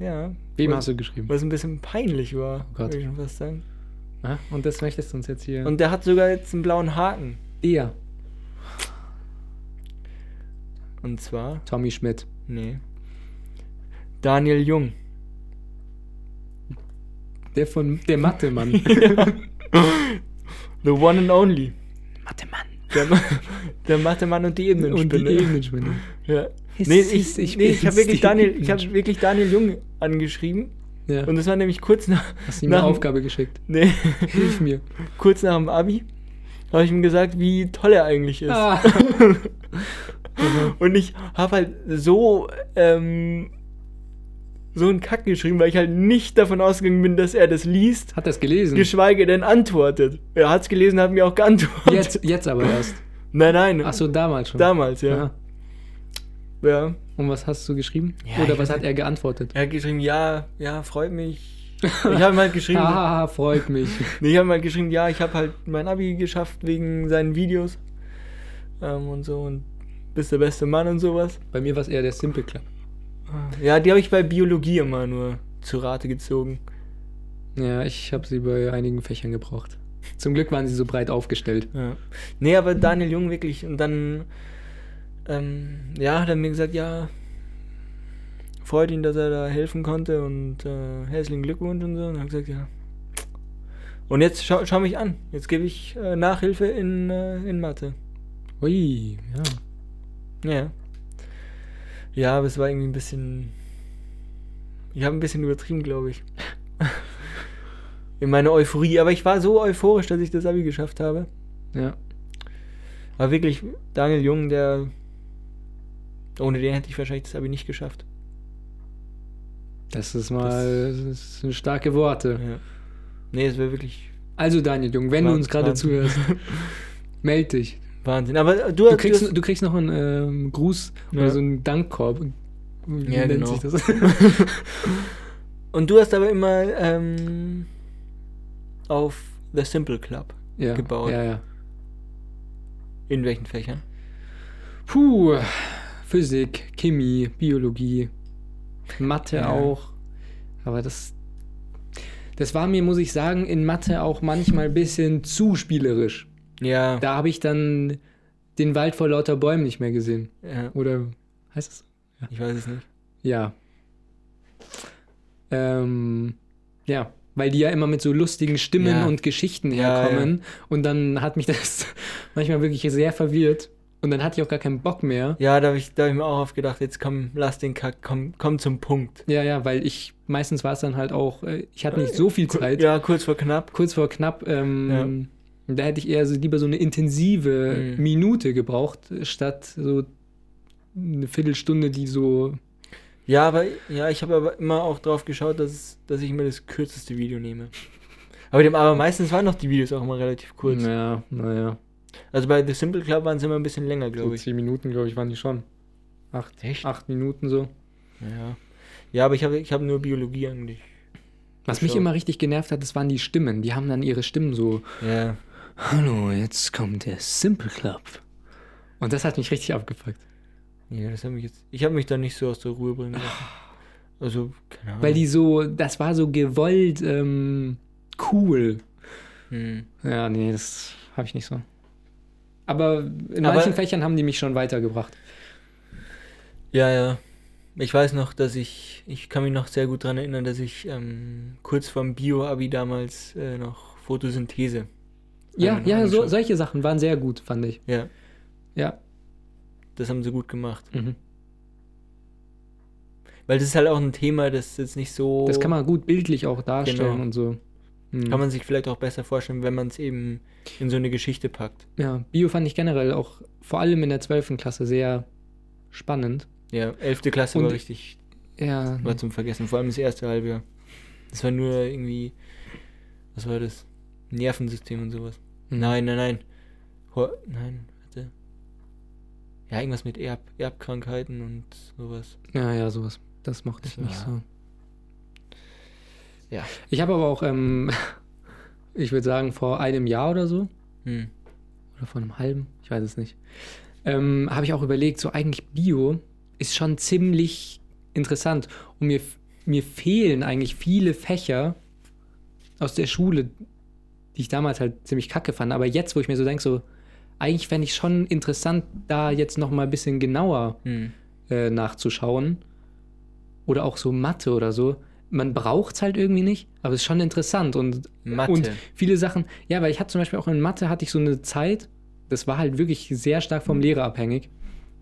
ja. Wem hast du geschrieben? Was ein bisschen peinlich war, oh Gott. Würde ich schon fast sagen. Ah, und das möchtest du uns jetzt hier... Und der hat sogar jetzt einen blauen Haken. Der. Und zwar... Tommy Schmidt. Nee. Daniel Jung. Der von... Der Mathe-Mann. Ja. The one and only. Mathe-Mann. Der, der Mathe-Mann und die Ebenenspinne. Und die Ebenenspinne. Ja. Nee, ich, ich, nee, ich habe wirklich, hab wirklich Daniel Jung angeschrieben. Ja. Und das war nämlich kurz nach... Hast du ihm eine Aufgabe geschickt? Nee. Hilf mir. Kurz nach dem Abi habe ich ihm gesagt, wie toll er eigentlich ist. Ah. Und ich habe halt so... Ähm, so einen Kack geschrieben, weil ich halt nicht davon ausgegangen bin, dass er das liest. Hat das gelesen? Geschweige denn antwortet. Er hat's gelesen, hat mir auch geantwortet. Jetzt, jetzt aber erst? Nein, nein. Ach so, damals schon? Damals, ja. ja. Ja. Und was hast du geschrieben? Ja, Oder was hat er geantwortet? Er hat geschrieben, ja, ja, freut mich. Ich habe ihm halt geschrieben... Haha, freut mich. Ich habe ihm halt geschrieben, ja, ich habe halt mein Abi geschafft wegen seinen Videos ähm, und so und bist der beste Mann und sowas. Bei mir war es eher der Simple Club. Ja, die habe ich bei Biologie immer nur zu Rate gezogen. Ja, ich habe sie bei einigen Fächern gebraucht. Zum Glück waren sie so breit aufgestellt. Ja. Nee, aber Daniel Jung wirklich. Und dann ähm, ja, hat er mir gesagt, ja, freut ihn, dass er da helfen konnte und äh, herzlichen Glückwunsch und so. Und dann habe ich gesagt, ja. Und jetzt schau, schau mich an. Jetzt gebe ich äh, Nachhilfe in, äh, in Mathe. Ui, ja. Ja. Ja, aber es war irgendwie ein bisschen... Ich habe ein bisschen übertrieben, glaube ich. In meiner Euphorie. Aber ich war so euphorisch, dass ich das Abi geschafft habe. Ja. Aber wirklich, Daniel Jung, der... Ohne den hätte ich wahrscheinlich das Abi nicht geschafft. Das ist mal... Das, das sind starke Worte. Ja. Nee, es wäre wirklich... Also Daniel Jung, wenn Wahnsinn, du uns gerade zuhörst, meld dich. Wahnsinn. Aber du, du, kriegst, du, hast... du kriegst noch einen ähm, Gruß ja. oder so einen Dankkorb. Wie ja, nennt genau. sich das? Und du hast aber immer ähm, auf The Simple Club ja. gebaut. Ja, ja. In welchen Fächern? Puh, Physik, Chemie, Biologie, Mathe ja. auch. Aber das... Das war mir, muss ich sagen, in Mathe auch manchmal ein bisschen zu spielerisch. Ja. Da habe ich dann den Wald vor lauter Bäumen nicht mehr gesehen. Ja. Oder heißt es? Ja. Ich weiß es nicht. Ja. Ähm, ja, weil die ja immer mit so lustigen Stimmen ja. und Geschichten herkommen. Ja, ja. Und dann hat mich das manchmal wirklich sehr verwirrt. Und dann hatte ich auch gar keinen Bock mehr. Ja, da habe ich, da hab ich mir auch oft gedacht, jetzt komm, lass den Kack, komm, komm zum Punkt. Ja, ja, weil ich, meistens war es dann halt auch, ich hatte nicht so viel Zeit. Ja, kurz vor knapp. Kurz vor knapp. Ähm, ja. Da hätte ich eher so, lieber so eine intensive mhm. Minute gebraucht, statt so eine Viertelstunde, die so... Ja, aber ja, ich habe aber immer auch drauf geschaut, dass, dass ich immer das kürzeste Video nehme. Aber, dem, aber meistens waren noch die Videos auch immer relativ kurz. Ja, naja. Also bei The Simple Club waren sie immer ein bisschen länger, glaube so ich. So zehn Minuten, glaube ich, waren die schon. Acht, Echt? acht Minuten so. Ja, ja, aber ich habe ich hab nur Biologie eigentlich. Was mich immer richtig genervt hat, das waren die Stimmen. Die haben dann ihre Stimmen so. Ja. Hallo, jetzt kommt der Simple Club. Und das hat mich richtig abgefuckt. Ja, das hat mich jetzt. Ich habe mich da nicht so aus der Ruhe bringen lassen. Also, keine Ahnung. Weil die so, das war so gewollt ähm, cool. Hm. Ja, nee, das habe ich nicht so. Aber in Aber manchen Fächern haben die mich schon weitergebracht. Ja, ja. Ich weiß noch, dass ich, ich kann mich noch sehr gut daran erinnern, dass ich ähm, kurz vorm Bio-Abi damals äh, noch Photosynthese. Ja, ja, so, solche Sachen waren sehr gut, fand ich. Ja. Ja. Das haben sie gut gemacht. Mhm. Weil das ist halt auch ein Thema, das jetzt nicht so... Das kann man gut bildlich auch darstellen genau. und so. Kann man sich vielleicht auch besser vorstellen, wenn man es eben in so eine Geschichte packt. Ja, Bio fand ich generell auch vor allem in der zwölften Klasse sehr spannend. Ja, elfte Klasse und war richtig, ja, war zum Vergessen, vor allem das erste Halbjahr. Das war nur irgendwie, was war das? Nervensystem und sowas. Mhm. Nein, nein, nein. Ho- nein, warte. Ja, irgendwas mit Erb- Erbkrankheiten und sowas. Ja, ja, sowas. Das mochte ich nicht so. Ja. Ich habe aber auch, ähm, ich würde sagen, vor einem Jahr oder so, hm. oder vor einem halben, ich weiß es nicht, ähm, habe ich auch überlegt, so eigentlich Bio ist schon ziemlich interessant. Und mir, mir fehlen eigentlich viele Fächer aus der Schule, die ich damals halt ziemlich kacke fand. Aber jetzt, wo ich mir so denke, so, eigentlich fände ich schon interessant, da jetzt nochmal ein bisschen genauer hm. äh, nachzuschauen. Oder auch so Mathe oder so. Man braucht es halt irgendwie nicht, aber es ist schon interessant. Und, Mathe. Und viele Sachen, ja, weil ich hatte zum Beispiel auch in Mathe, hatte ich so eine Zeit, das war halt wirklich sehr stark vom mhm. Lehrer abhängig.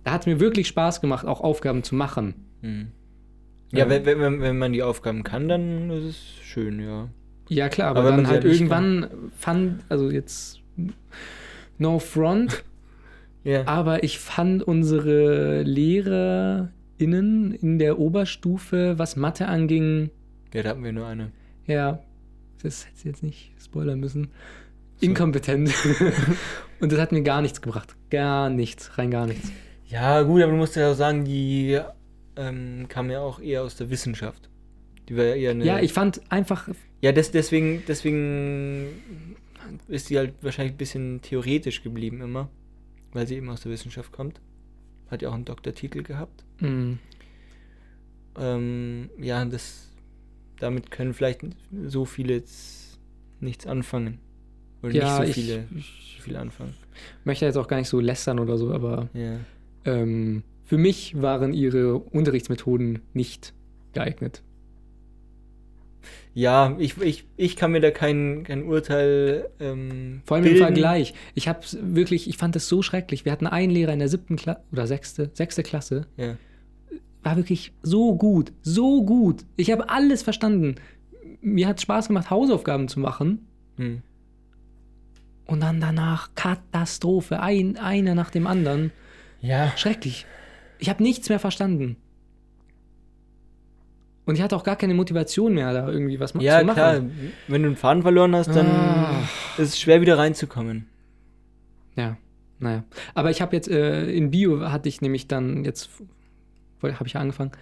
Da hat es mir wirklich Spaß gemacht, auch Aufgaben zu machen. Mhm. Ja, ähm, wenn, wenn, wenn man die Aufgaben kann, dann ist es schön, ja. Ja, klar, aber, aber dann halt irgendwann kann. fand, also jetzt no front, yeah. aber ich fand unsere LehrerInnen in der Oberstufe, was Mathe anging, ja, da hatten wir nur eine. Ja, das hätte ich jetzt nicht spoilern müssen. So. Inkompetent. Und das hat mir gar nichts gebracht. Gar nichts, rein gar nichts. Ja, gut, aber du musst ja auch sagen, die ähm, kam ja auch eher aus der Wissenschaft. Die war ja eher eine... Ja, ich fand einfach... Ja, das, deswegen, deswegen ist die halt wahrscheinlich ein bisschen theoretisch geblieben immer, weil sie eben aus der Wissenschaft kommt. Hat ja auch einen Doktortitel gehabt. Mhm. ähm, ja, das, damit können vielleicht so viele jetzt nichts anfangen. Oder ja, nicht so viele, ich, ich viele anfangen. Ich möchte jetzt auch gar nicht so lästern oder so, aber ja. ähm, für mich waren ihre Unterrichtsmethoden nicht geeignet. Ja, ich, ich, ich kann mir da kein, kein Urteil ähm, Vor allem bilden. Im Vergleich. Ich hab's wirklich, ich fand das so schrecklich. Wir hatten einen Lehrer in der siebten Klasse oder sechste, sechste Klasse. Ja. War wirklich so gut, so gut. Ich habe alles verstanden. Mir hat es Spaß gemacht, Hausaufgaben zu machen. Hm. Und dann danach Katastrophe, ein, einer nach dem anderen. Ja. Schrecklich. Ich habe nichts mehr verstanden. Und ich hatte auch gar keine Motivation mehr, da irgendwie was ja, zu machen. Ja, klar. Wenn du einen Faden verloren hast, dann ah. ist es schwer, wieder reinzukommen. Ja, naja. Aber ich habe jetzt, äh, in Bio hatte ich nämlich dann, jetzt habe ich ja angefangen,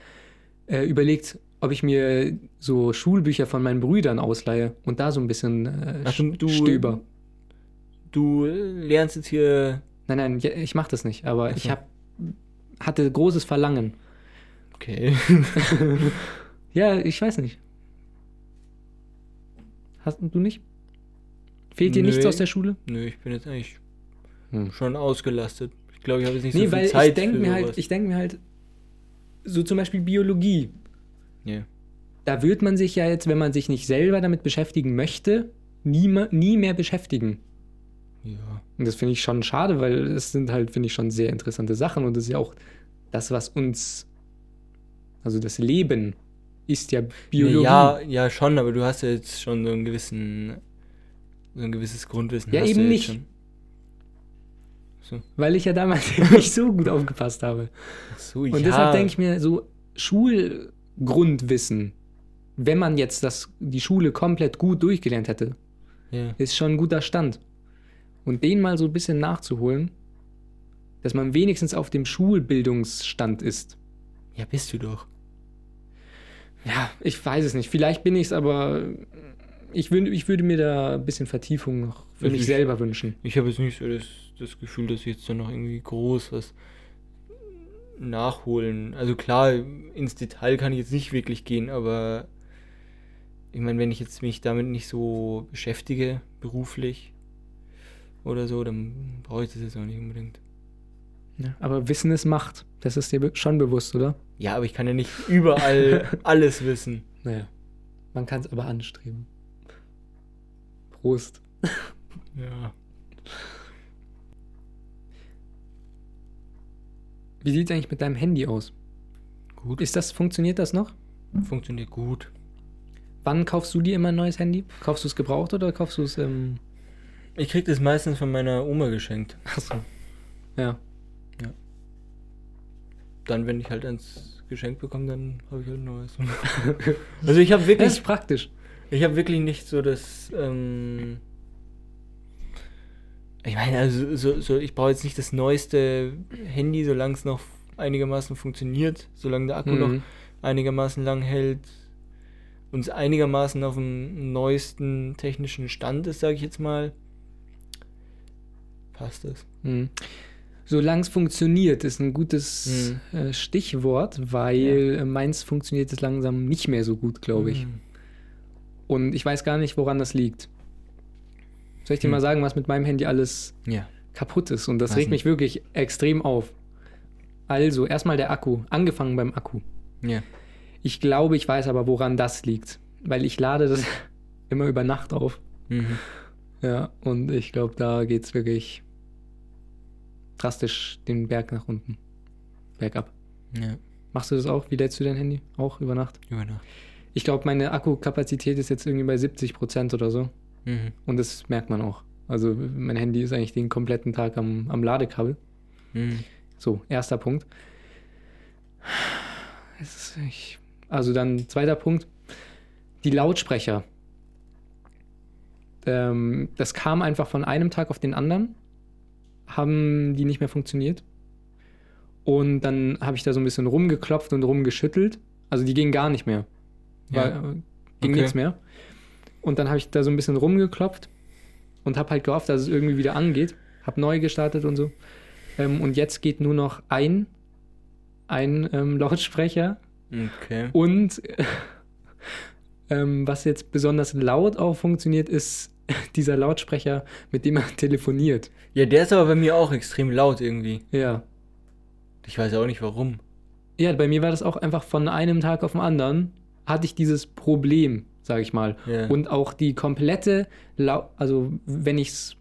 äh, überlegt, ob ich mir so Schulbücher von meinen Brüdern ausleihe und da so ein bisschen äh, Ach, du, stöber. Du lernst jetzt hier... Nein, nein, ich mache das nicht, aber okay. ich hab, hatte großes Verlangen. Okay. Ja, ich weiß nicht. Hast du nicht? Fehlt dir Nö. nichts aus der Schule? Nö, ich bin jetzt eigentlich hm. schon ausgelastet. Ich glaube, ich habe jetzt nicht nee, so viel Zeit ich denk für mir halt, ich denke mir halt, so zum Beispiel Biologie. Ja. Yeah. Da wird man sich ja jetzt, wenn man sich nicht selber damit beschäftigen möchte, nie, nie mehr beschäftigen. Ja. Und das finde ich schon schade, weil es sind halt, finde ich, schon sehr interessante Sachen. Und das ist ja auch das, was uns... Also das Leben ist ja Biologie. Ja, ja schon, aber du hast ja jetzt schon so einen gewissen, so ein gewisses Grundwissen. Ja, hast eben du nicht. Schon. So. Weil ich ja damals nicht so gut aufgepasst habe. Ach so, und ja. deshalb denke ich mir, so Schulgrundwissen, wenn man jetzt das, die Schule komplett gut durchgelernt hätte, ja. ist schon ein guter Stand. Und den mal so ein bisschen nachzuholen, dass man wenigstens auf dem Schulbildungsstand ist. Ja, bist du doch. Ja, ich weiß es nicht. Vielleicht bin ich es, aber ich, würd, ich würde mir da ein bisschen Vertiefung noch für mich selber wünschen. Ich habe jetzt nicht so das, das Gefühl, dass ich jetzt da noch irgendwie groß was nachholen. Also klar, ins Detail kann ich jetzt nicht wirklich gehen, aber ich meine, wenn ich jetzt mich damit nicht so beschäftige, beruflich oder so, dann brauche ich das jetzt auch nicht unbedingt. Ja, aber Wissen ist Macht. Das ist dir schon bewusst, oder? Ja, aber ich kann ja nicht überall alles wissen. Naja, man kann es aber anstreben. Prost. Ja. Wie sieht es eigentlich mit deinem Handy aus? Gut. Ist das, funktioniert das noch? Funktioniert gut. Wann kaufst du dir immer ein neues Handy? Kaufst du es gebraucht oder kaufst du es... Ähm ich krieg das meistens von meiner Oma geschenkt. Achso. Ja. Ja. Dann, wenn ich halt eins geschenkt bekomme, dann habe ich halt ein neues. Also ich habe wirklich... Das ist praktisch. Ich habe wirklich nicht so das... Ähm, ich meine, also so, so, ich brauche jetzt nicht das neueste Handy, solange es noch einigermaßen funktioniert, solange der Akku mhm. noch einigermaßen lang hält und es einigermaßen auf dem neuesten technischen Stand ist, sage ich jetzt mal, passt das. Mhm. Solange es funktioniert, ist ein gutes hm. äh, Stichwort, weil ja. meins funktioniert es langsam nicht mehr so gut, glaube ich. Hm. Und ich weiß gar nicht, woran das liegt. Soll ich dir hm. mal sagen, was mit meinem Handy alles ja. kaputt ist? Und das was regt nicht? mich wirklich extrem auf. Also, erstmal der Akku. Angefangen beim Akku. Ja. Ich glaube, ich weiß aber, woran das liegt. Weil ich lade das immer über Nacht auf. Mhm. Ja, und ich glaube, da geht's wirklich... drastisch den Berg nach unten. Bergab. Ja. Machst du das auch? Wie lädst du dein Handy? Auch über Nacht? Über Nacht. Ich glaube, meine Akkukapazität ist jetzt irgendwie bei siebzig Prozent oder so. Mhm. Und das merkt man auch. Also mein Handy ist eigentlich den kompletten Tag am, am Ladekabel. Mhm. So, erster Punkt. Es ist echt... Also dann zweiter Punkt. Die Lautsprecher. Ähm, das kam einfach von einem Tag auf den anderen. Haben die nicht mehr funktioniert. Und dann habe ich da so ein bisschen rumgeklopft und rumgeschüttelt. Also die gingen gar nicht mehr. War, ja. Ging okay. nichts mehr. Und dann habe ich da so ein bisschen rumgeklopft und habe halt gehofft, dass es irgendwie wieder angeht. Habe neu gestartet und so. Ähm, und jetzt geht nur noch ein, ein ähm, Lautsprecher Okay. Und ähm, was jetzt besonders laut auch funktioniert, ist dieser Lautsprecher, mit dem er telefoniert. Ja, der ist aber bei mir auch extrem laut irgendwie. Ja. Ich weiß auch nicht warum. Ja, bei mir war das auch einfach von einem Tag auf den anderen, hatte ich dieses Problem, sage ich mal. Yeah. Und auch die komplette, Lau- also wenn ich es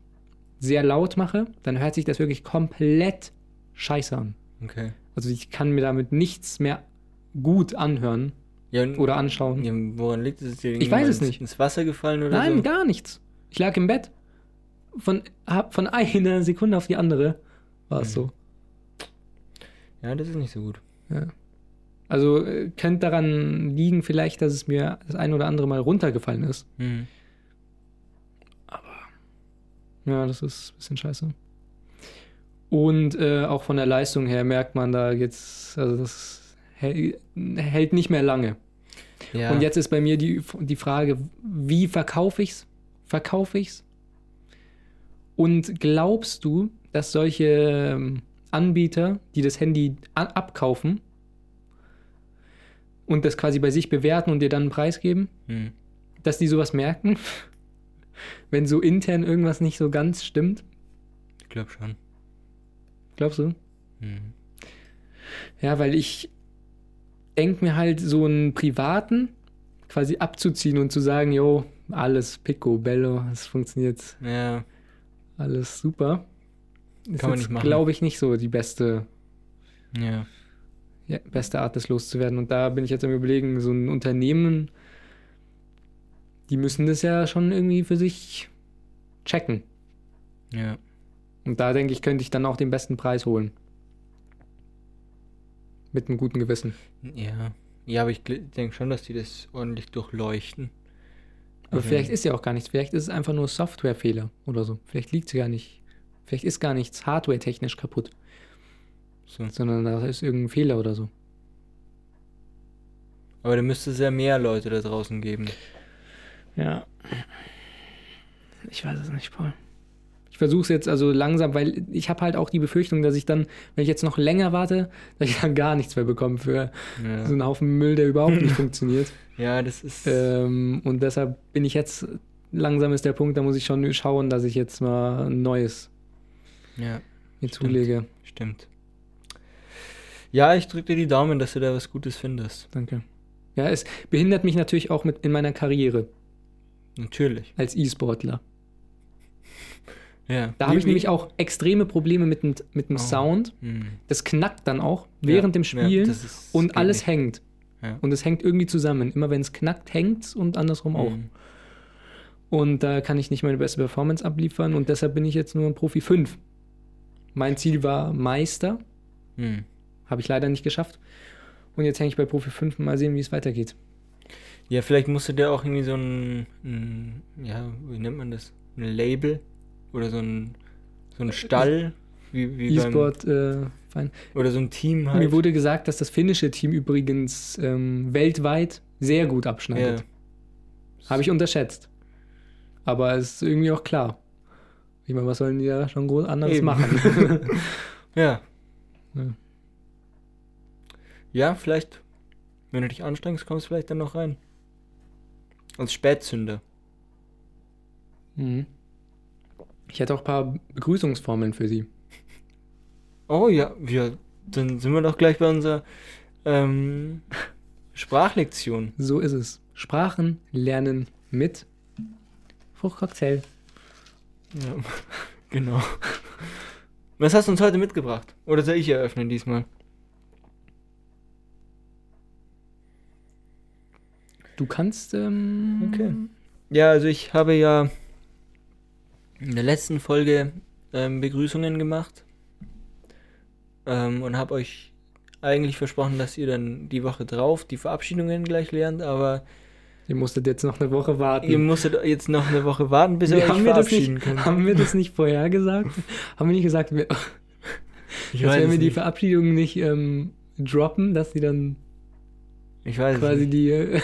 sehr laut mache, dann hört sich das wirklich komplett scheiße an. Okay. Also ich kann mir damit nichts mehr gut anhören ja, und, oder anschauen. Ja, woran liegt es? Ich weiß es nicht. Ins Wasser gefallen oder Nein, so? Gar nichts. Ich lag im Bett. Von, hab von einer Sekunde auf die andere war es mhm. so. Ja, das ist nicht so gut. Ja. Also könnte daran liegen vielleicht, dass es mir das ein oder andere Mal runtergefallen ist. Mhm. Aber ja, das ist ein bisschen scheiße. Und äh, auch von der Leistung her merkt man da jetzt, also das hält, hält nicht mehr lange. Ja. Und jetzt ist bei mir die, die Frage, wie verkaufe ich's? Verkaufe ich's? Und glaubst du, dass solche Anbieter, die das Handy a- abkaufen und das quasi bei sich bewerten und dir dann einen Preis geben, hm. dass die sowas merken, wenn so intern irgendwas nicht so ganz stimmt? Ich glaube schon. Glaubst du? Hm. Ja, weil ich denke mir halt, so einen privaten quasi abzuziehen und zu sagen, jo, alles picobello, es funktioniert ja. alles super. Das ist, glaube ich, nicht so die beste, ja. Ja, beste Art, das loszuwerden. Und da bin ich jetzt am Überlegen, so ein Unternehmen, die müssen das ja schon irgendwie für sich checken. Ja. Und da, denke ich, könnte ich dann auch den besten Preis holen. Mit einem guten Gewissen. Ja, ja, aber ich denke schon, dass die das ordentlich durchleuchten. Aber also vielleicht ist ja auch gar nichts. Vielleicht ist es einfach nur Softwarefehler oder so. Vielleicht liegt es gar nicht. Vielleicht ist gar nichts hardware-technisch kaputt. So. Sondern da ist irgendein Fehler oder so. Aber da müsste es ja mehr Leute da draußen geben. Ja. Ich weiß es nicht, Paul. Ich versuche es jetzt also langsam, weil ich habe halt auch die Befürchtung, dass ich dann, wenn ich jetzt noch länger warte, dass ich dann gar nichts mehr bekomme für ja. so einen Haufen Müll, der überhaupt nicht funktioniert. Ja, das ist... Ähm, und deshalb bin ich jetzt... Langsam ist der Punkt, da muss ich schon schauen, dass ich jetzt mal ein neues ja, mir stimmt, zulege. Stimmt. Ja, ich drücke dir die Daumen, dass du da was Gutes findest. Danke. Ja, es behindert mich natürlich auch mit in meiner Karriere. Natürlich. Als E-Sportler. Ja. Da habe ich wie? nämlich auch extreme Probleme mit dem, mit dem oh. Sound. Mhm. Das knackt dann auch während ja, dem Spielen ja, und alles nicht. hängt. Ja. Und es hängt irgendwie zusammen. Immer wenn es knackt, hängt es und andersrum mhm. auch. Und da kann ich nicht meine beste Performance abliefern und deshalb bin ich jetzt nur ein Profi fünf. Mein Ziel war Meister. Hm. Habe ich leider nicht geschafft. Und jetzt hänge ich bei Profi fünf und mal sehen, wie es weitergeht. Ja, vielleicht musst du dir auch irgendwie so ein, ein ja, wie nennt man das? Ein Label oder so ein, so ein Stall. Wie, wie E-Sport, beim, äh, Verein. Oder so ein Team halt. Mir wurde gesagt, dass das finnische Team übrigens ähm, weltweit sehr gut abschneidet. Ja. Habe ich unterschätzt. Aber es ist irgendwie auch klar. Ich meine, was sollen die da schon groß anderes Eben. machen? ja. ja. Ja, vielleicht, wenn du dich anstrengst, kommst du vielleicht dann noch rein. Als Spätzünder. Mhm. Ich hätte auch ein paar Begrüßungsformeln für sie. Oh ja, wir, dann sind wir doch gleich bei unserer ähm, Sprachlektion. So ist es. Sprachen lernen mit Fruchtcocktail. Ja, genau. Was hast du uns heute mitgebracht? Oder soll ich eröffnen diesmal? Du kannst, ähm... Okay. Ja, also ich habe ja in der letzten Folge ähm, Begrüßungen gemacht ähm, und habe euch eigentlich versprochen, dass ihr dann die Woche drauf die Verabschiedungen gleich lernt, aber... Ihr musstet jetzt noch eine Woche warten. Ihr musstet jetzt noch eine Woche warten, bis ihr wir euch verabschieden nicht, könnt. Haben wir das nicht vorher gesagt? Haben wir nicht gesagt, wir, ich weiß wenn wir nicht. die Verabschiedung nicht ähm, droppen, dass sie dann ich weiß quasi nicht. die äh,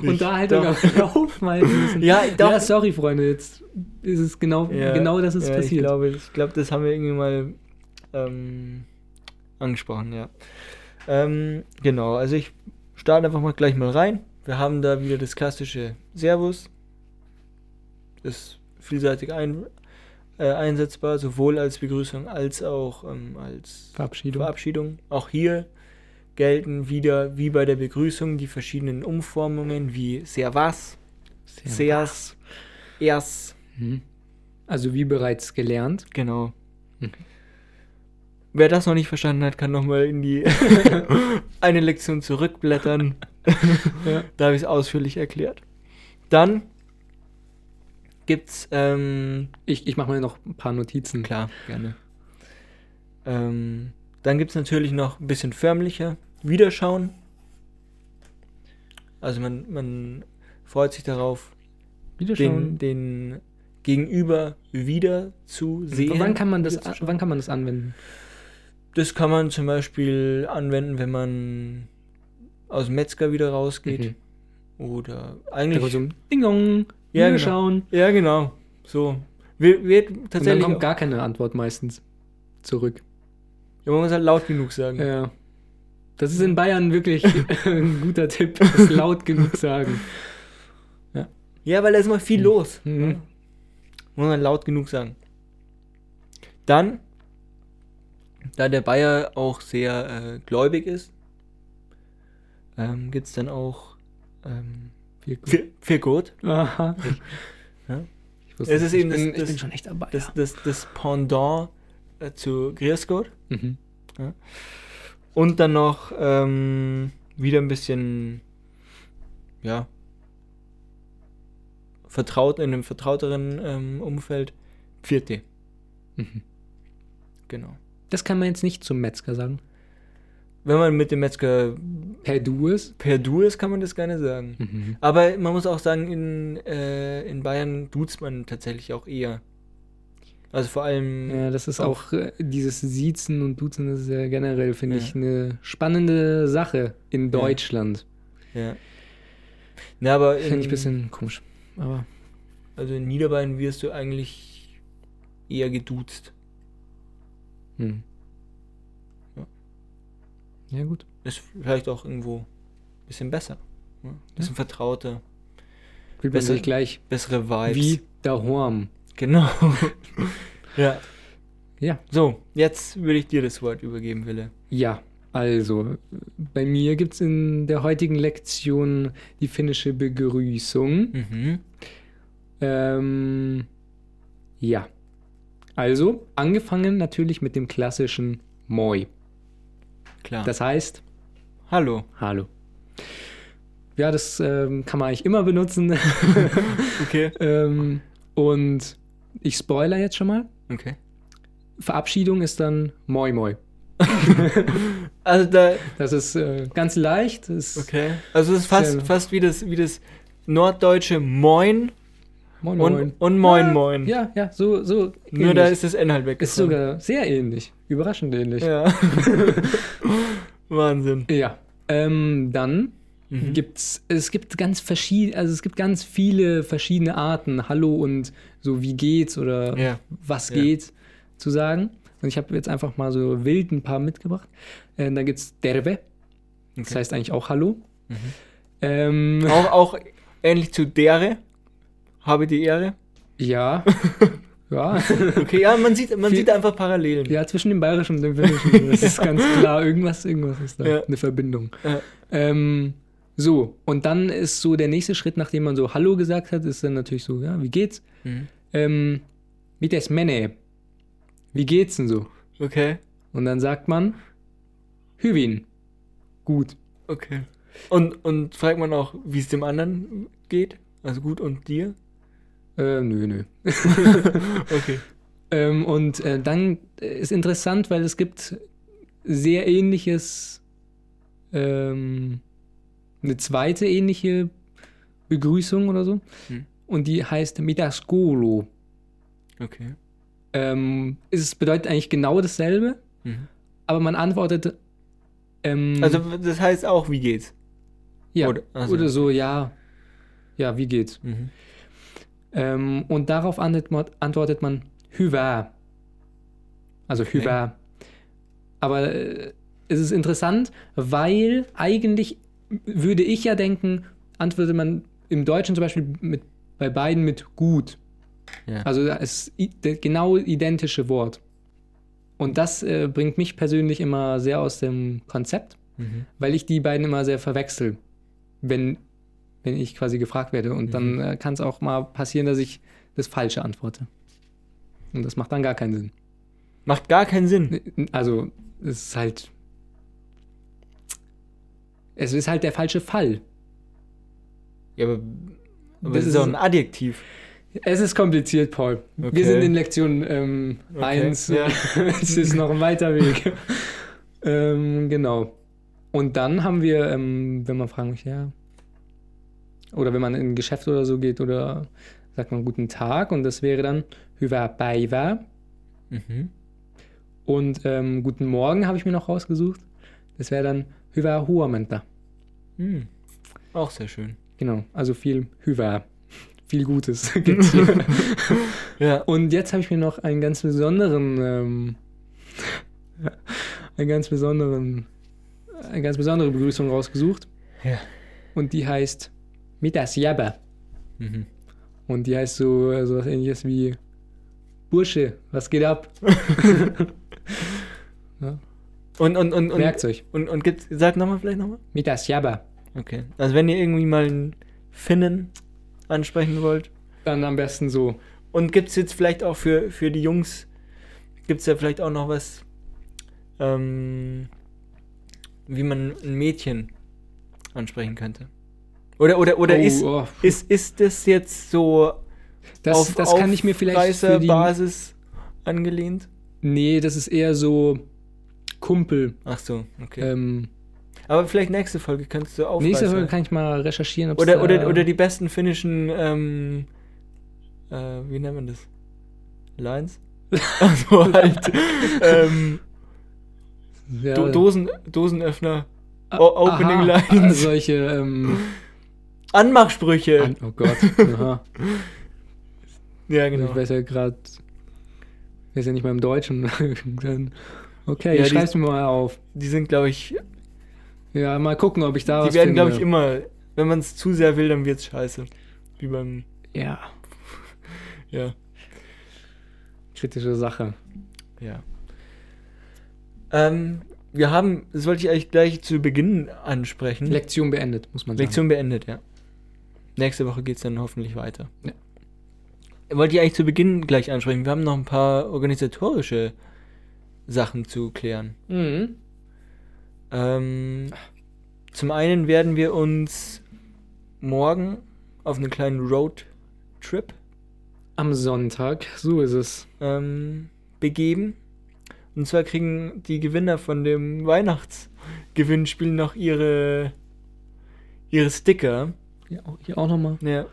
Unterhaltung aufhalten müssen? Ja, ja, sorry, Freunde, jetzt ist es genau, ja, genau das ist ja, passiert. Ich glaube, ich glaube, das haben wir irgendwie mal ähm, angesprochen, ja. Ähm, genau, also ich starten einfach mal gleich mal rein. Wir haben da wieder das klassische Servus. Ist vielseitig ein, äh, einsetzbar, sowohl als Begrüßung als auch ähm, als Verabschiedung. Verabschiedung. Auch hier gelten wieder, wie bei der Begrüßung, die verschiedenen Umformungen wie Servas, Seas, Ers. Mhm. Also wie bereits gelernt. Genau. Mhm. Wer das noch nicht verstanden hat, kann nochmal in die eine Lektion zurückblättern. Ja. Da habe ich es ausführlich erklärt. Dann gibt's ähm, ich, ich mache mal noch ein paar Notizen. Klar, gerne. Ähm, dann gibt es natürlich noch ein bisschen förmlicher Wiederschauen. Also man, man freut sich darauf, den, den Gegenüber wieder zu sehen. Wann kann man das, wann kann man das anwenden? Das kann man zum Beispiel anwenden, wenn man aus dem Metzger wieder rausgeht. Mhm. Oder eigentlich... Also, Ding-Dong, ja, genau. Schauen. Ja, genau. So. Wir, wir tatsächlich Und dann kommt gar keine Antwort meistens zurück. Ja, man muss halt laut genug sagen. Ja. Das ist in Bayern wirklich ein guter Tipp, das laut genug sagen. Ja, ja, weil da ist mal viel mhm. los. Mhm. Ja. Muss man laut genug sagen. Dann... Da der Bayer auch sehr äh, gläubig ist, ähm, gibt es dann auch ähm, viel, gut. viel, viel gut. Aha. Ja. Ich, wusste es ist eben das, ich, bin, das, ich bin schon echt dabei. Das, das, das Pendant äh, zu Grüß Gott. Mhm. Ja. Und dann noch ähm, wieder ein bisschen ja, vertraut, in einem vertrauteren ähm, Umfeld. Vierte. Mhm. Genau. Das kann man jetzt nicht zum Metzger sagen. Wenn man mit dem Metzger... Per Du ist? Per Du ist, kann man das gerne sagen. Mhm. Aber man muss auch sagen, in, äh, in Bayern duzt man tatsächlich auch eher. Also vor allem... Ja, das ist auch, auch äh, dieses Siezen und Duzen, das ist ja generell, finde ja. ich, eine spannende Sache in Deutschland. Ja. ja. Na, aber... Finde ich ein bisschen komisch, aber... Also in Niederbayern wirst du eigentlich eher geduzt. Hm. Ja. ja, gut. Ist vielleicht auch irgendwo ein bisschen besser. Ne? Ein bisschen ja. vertrauter. Fühlt besser, man sich gleich bessere Vibes. Wie daheim. Genau. ja. ja. So, jetzt würde ich dir das Wort übergeben, Wille. Ja, also, bei mir gibt es in der heutigen Lektion die finnische Begrüßung. Mhm. Ähm, ja. Also, angefangen natürlich mit dem klassischen Moi. Klar. Das heißt... Hallo. Hallo. Ja, das ähm, kann man eigentlich immer benutzen. Okay. ähm, und ich spoiler jetzt schon mal. Okay. Verabschiedung ist dann Moi Moi. also da... Das ist äh, ganz leicht. Ist, okay. Also das ist fast, ja, fast wie, das, wie das norddeutsche Moin. Moin, und, moin. Und Moin, ja, Moin. Ja, ja, so, so ähnlich. Nur da ist das N halt weggekommen. Ist sogar sehr ähnlich. Überraschend ähnlich. Ja. Wahnsinn. Ja. Ähm, dann mhm. gibt's, es gibt ganz verschiedene, also es gibt ganz viele verschiedene Arten, Hallo und so wie geht's oder ja. was ja. geht zu sagen. Und ich habe jetzt einfach mal so wild ein paar mitgebracht. Äh, dann gibt's Terve. Das okay. heißt eigentlich auch Hallo. Mhm. Ähm, auch, auch ähnlich zu Dere. Habe die Ehre? Ja. ja. Okay, ja, man sieht, man Viel, sieht einfach Parallelen. Ja, zwischen dem Bayerischen und dem Finnischen. Das ist ganz klar. Irgendwas, irgendwas ist da. Ja. Eine Verbindung. Ja. Ähm, so, und dann ist so der nächste Schritt, nachdem man so Hallo gesagt hat, ist dann natürlich so, ja, wie geht's? Mhm. Ähm, mites mene. Wie geht's denn so? Okay. Und dann sagt man Hyvin. Gut. Okay. Und, und fragt man auch, wie es dem anderen geht? Also gut, und dir? Äh, nö, nö. okay. ähm, und äh, dann ist interessant, weil es gibt sehr ähnliches, ähm, eine zweite ähnliche Begrüßung oder so. Hm. Und die heißt Mitaskolo. Okay. Ähm, es bedeutet eigentlich genau dasselbe, mhm. aber man antwortet... Ähm, also das heißt auch, wie geht's? Ja, oder, also. oder so, ja... Ja, wie geht's? Mhm. Ähm, und darauf antwortet man Hyvä. Also okay. Hyvä. Aber äh, es ist interessant, weil eigentlich würde ich ja denken, antwortet man im Deutschen zum Beispiel mit, bei beiden mit gut. Ja. Also es ist genau identische Wort. Und das äh, bringt mich persönlich immer sehr aus dem Konzept, mhm. weil ich die beiden immer sehr verwechsel, wenn, wenn ich quasi gefragt werde. Und mhm. dann äh, kann es auch mal passieren, dass ich das Falsche antworte. Und das macht dann gar keinen Sinn. Macht gar keinen Sinn? Also es ist halt... Es ist halt der falsche Fall. Ja, aber, aber das ist doch ein Adjektiv. Es ist kompliziert, Paul. Okay. Wir sind in Lektion ähm, okay. eins. Ja. Es ist noch ein weiter Weg. ähm, genau. Und dann haben wir, ähm, wenn man fragen möchte, ja. Oder wenn man in ein Geschäft oder so geht, oder sagt man guten Tag. Und das wäre dann Hyvää päivää. Mhm. Und ähm, guten Morgen habe ich mir noch rausgesucht. Das wäre dann Hyvää huomenta. Mhm. Auch sehr schön. Genau, also viel Hyvää. Viel Gutes gibt's hier. Ja. Und jetzt habe ich mir noch einen ganz besonderen, ähm, einen ganz besonderen, eine ganz besondere Begrüßung rausgesucht. Ja. Und die heißt Mitäs jäbä. Mhm. Und die heißt so, so was Ähnliches wie Bursche, was geht ab? Ja. Und und und Werkzeug. Und und gibt's, sag nochmal, vielleicht nochmal. Mitäs jäbä. Okay. Also wenn ihr irgendwie mal einen Finnen ansprechen wollt. Dann am besten so. Und gibt es jetzt vielleicht auch für, für die Jungs, gibt es ja vielleicht auch noch was, ähm, wie man ein Mädchen ansprechen könnte. Oder oder oder oh, ist, oh. ist ist das jetzt so das, auf, das kann auf ich mir vielleicht Reiser für die Basis angelehnt? Nee, das ist eher so Kumpel. Ach so, okay. Ähm, Aber vielleicht nächste Folge kannst du aufreißen. Nächste Folge kann ich mal recherchieren. Ob's oder, oder, oder die besten finnischen, ähm, äh, wie nennt man das? Lines? Also halt, ähm, ja. Do- Dosen, Dosenöffner, ah, o- Opening aha, Lines. Also solche, ähm. Anmachsprüche. An- oh Gott, aha. Ja, genau. Ich weiß ja gerade, ich weiß ja nicht mal im Deutschen. Okay, ja, ich schreib's mir mal auf. Die sind, glaube ich... Ja, mal gucken, ob ich da die was Die werden, glaube ich, immer, wenn man es zu sehr will, dann wird's scheiße. Wie beim... Ja. Ja. Kritische Sache. Ja. Ähm, wir haben, das wollte ich eigentlich gleich zu Beginn ansprechen. Lektion beendet, muss man sagen. Lektion beendet, ja. Nächste Woche geht's dann hoffentlich weiter. Ja. Wollte ich eigentlich zu Beginn gleich ansprechen. Wir haben noch ein paar organisatorische Sachen zu klären. Mhm. Ähm, zum einen werden wir uns morgen auf einen kleinen Roadtrip am Sonntag, so ist es, ähm, begeben. Und zwar kriegen die Gewinner von dem Weihnachtsgewinnspiel noch ihre ihre Sticker. Ja, hier auch nochmal. Ja.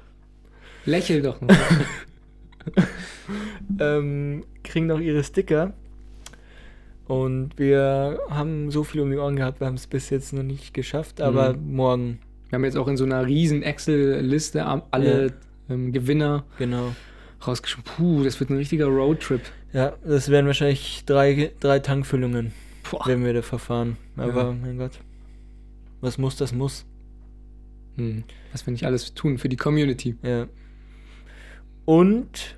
Lächel doch noch. ähm, kriegen noch ihre Sticker. Und wir haben so viel um die Ohren gehabt, wir haben es bis jetzt noch nicht geschafft, aber mhm. morgen. Wir haben jetzt auch in so einer riesen Excel-Liste alle ja. ähm, Gewinner genau. rausgeschrieben. Puh, das wird ein richtiger Roadtrip. Ja, das werden wahrscheinlich drei, drei Tankfüllungen, Boah. Wenn wir da verfahren. Aber ja. mein Gott, was muss, das muss. Hm. Was wir nicht alles tun für die Community. Ja. Und...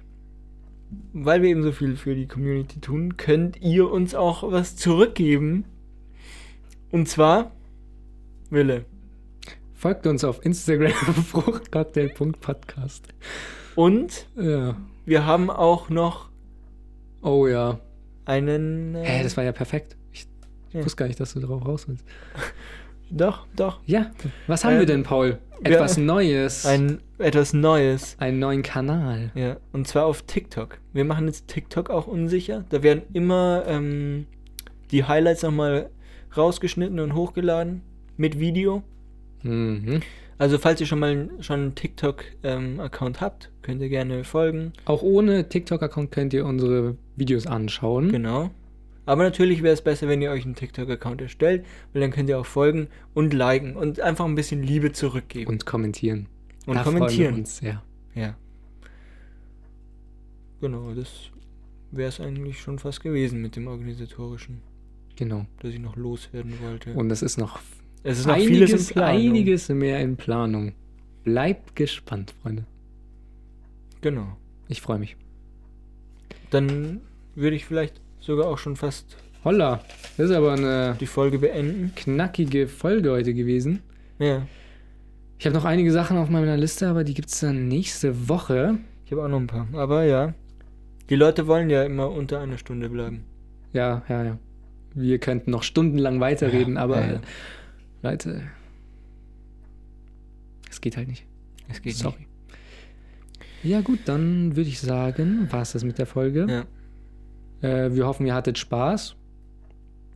weil wir eben so viel für die Community tun, könnt ihr uns auch was zurückgeben. Und zwar, Wille. Folgt uns auf Instagram fruchtcocktail punkt podcast. Und ja. wir haben auch noch oh ja. einen... Hä, äh, hey, das war ja perfekt. Ich, ich ja. wusste gar nicht, dass du drauf raus willst. Doch, doch. Ja, was haben ähm, wir denn, Paul? Etwas ja, Neues. Ein etwas Neues. Einen neuen Kanal. Ja, und zwar auf TikTok. Wir machen jetzt TikTok auch unsicher. Da werden immer ähm, die Highlights nochmal rausgeschnitten und hochgeladen. Mit Video. Mhm. Also falls ihr schon mal schon einen TikTok-Account ähm, habt, könnt ihr gerne folgen. Auch ohne TikTok-Account könnt ihr unsere Videos anschauen. Genau. Aber natürlich wäre es besser, wenn ihr euch einen TikTok-Account erstellt, weil dann könnt ihr auch folgen und liken und einfach ein bisschen Liebe zurückgeben. Und kommentieren. Und da kommentieren. Freuen wir uns, ja. Ja. Genau, das wäre es eigentlich schon fast gewesen mit dem Organisatorischen. Genau. Dass ich noch loswerden wollte. Und es ist noch Es ist noch einiges, vieles in Planung. Einiges mehr in Planung. Bleibt gespannt, Freunde. Genau. Ich freue mich. Dann würde ich vielleicht sogar auch schon fast... Holla, das ist aber eine... Die Folge beenden. Knackige Folge heute gewesen. Ja. Ich habe noch einige Sachen auf meiner Liste, aber die gibt es dann nächste Woche. Ich habe auch noch ein paar, aber ja. Die Leute wollen ja immer unter einer Stunde bleiben. Ja, ja, ja. Wir könnten noch stundenlang weiterreden, ja, aber ja, ja. Leute, es geht halt nicht. Es geht Sorry. nicht. Ja gut, dann würde ich sagen, war es das mit der Folge. Ja. Äh, wir hoffen, ihr hattet Spaß.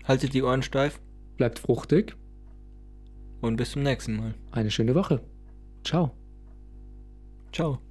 Haltet die Ohren steif. Bleibt fruchtig. Und bis zum nächsten Mal. Eine schöne Woche. Ciao. Ciao.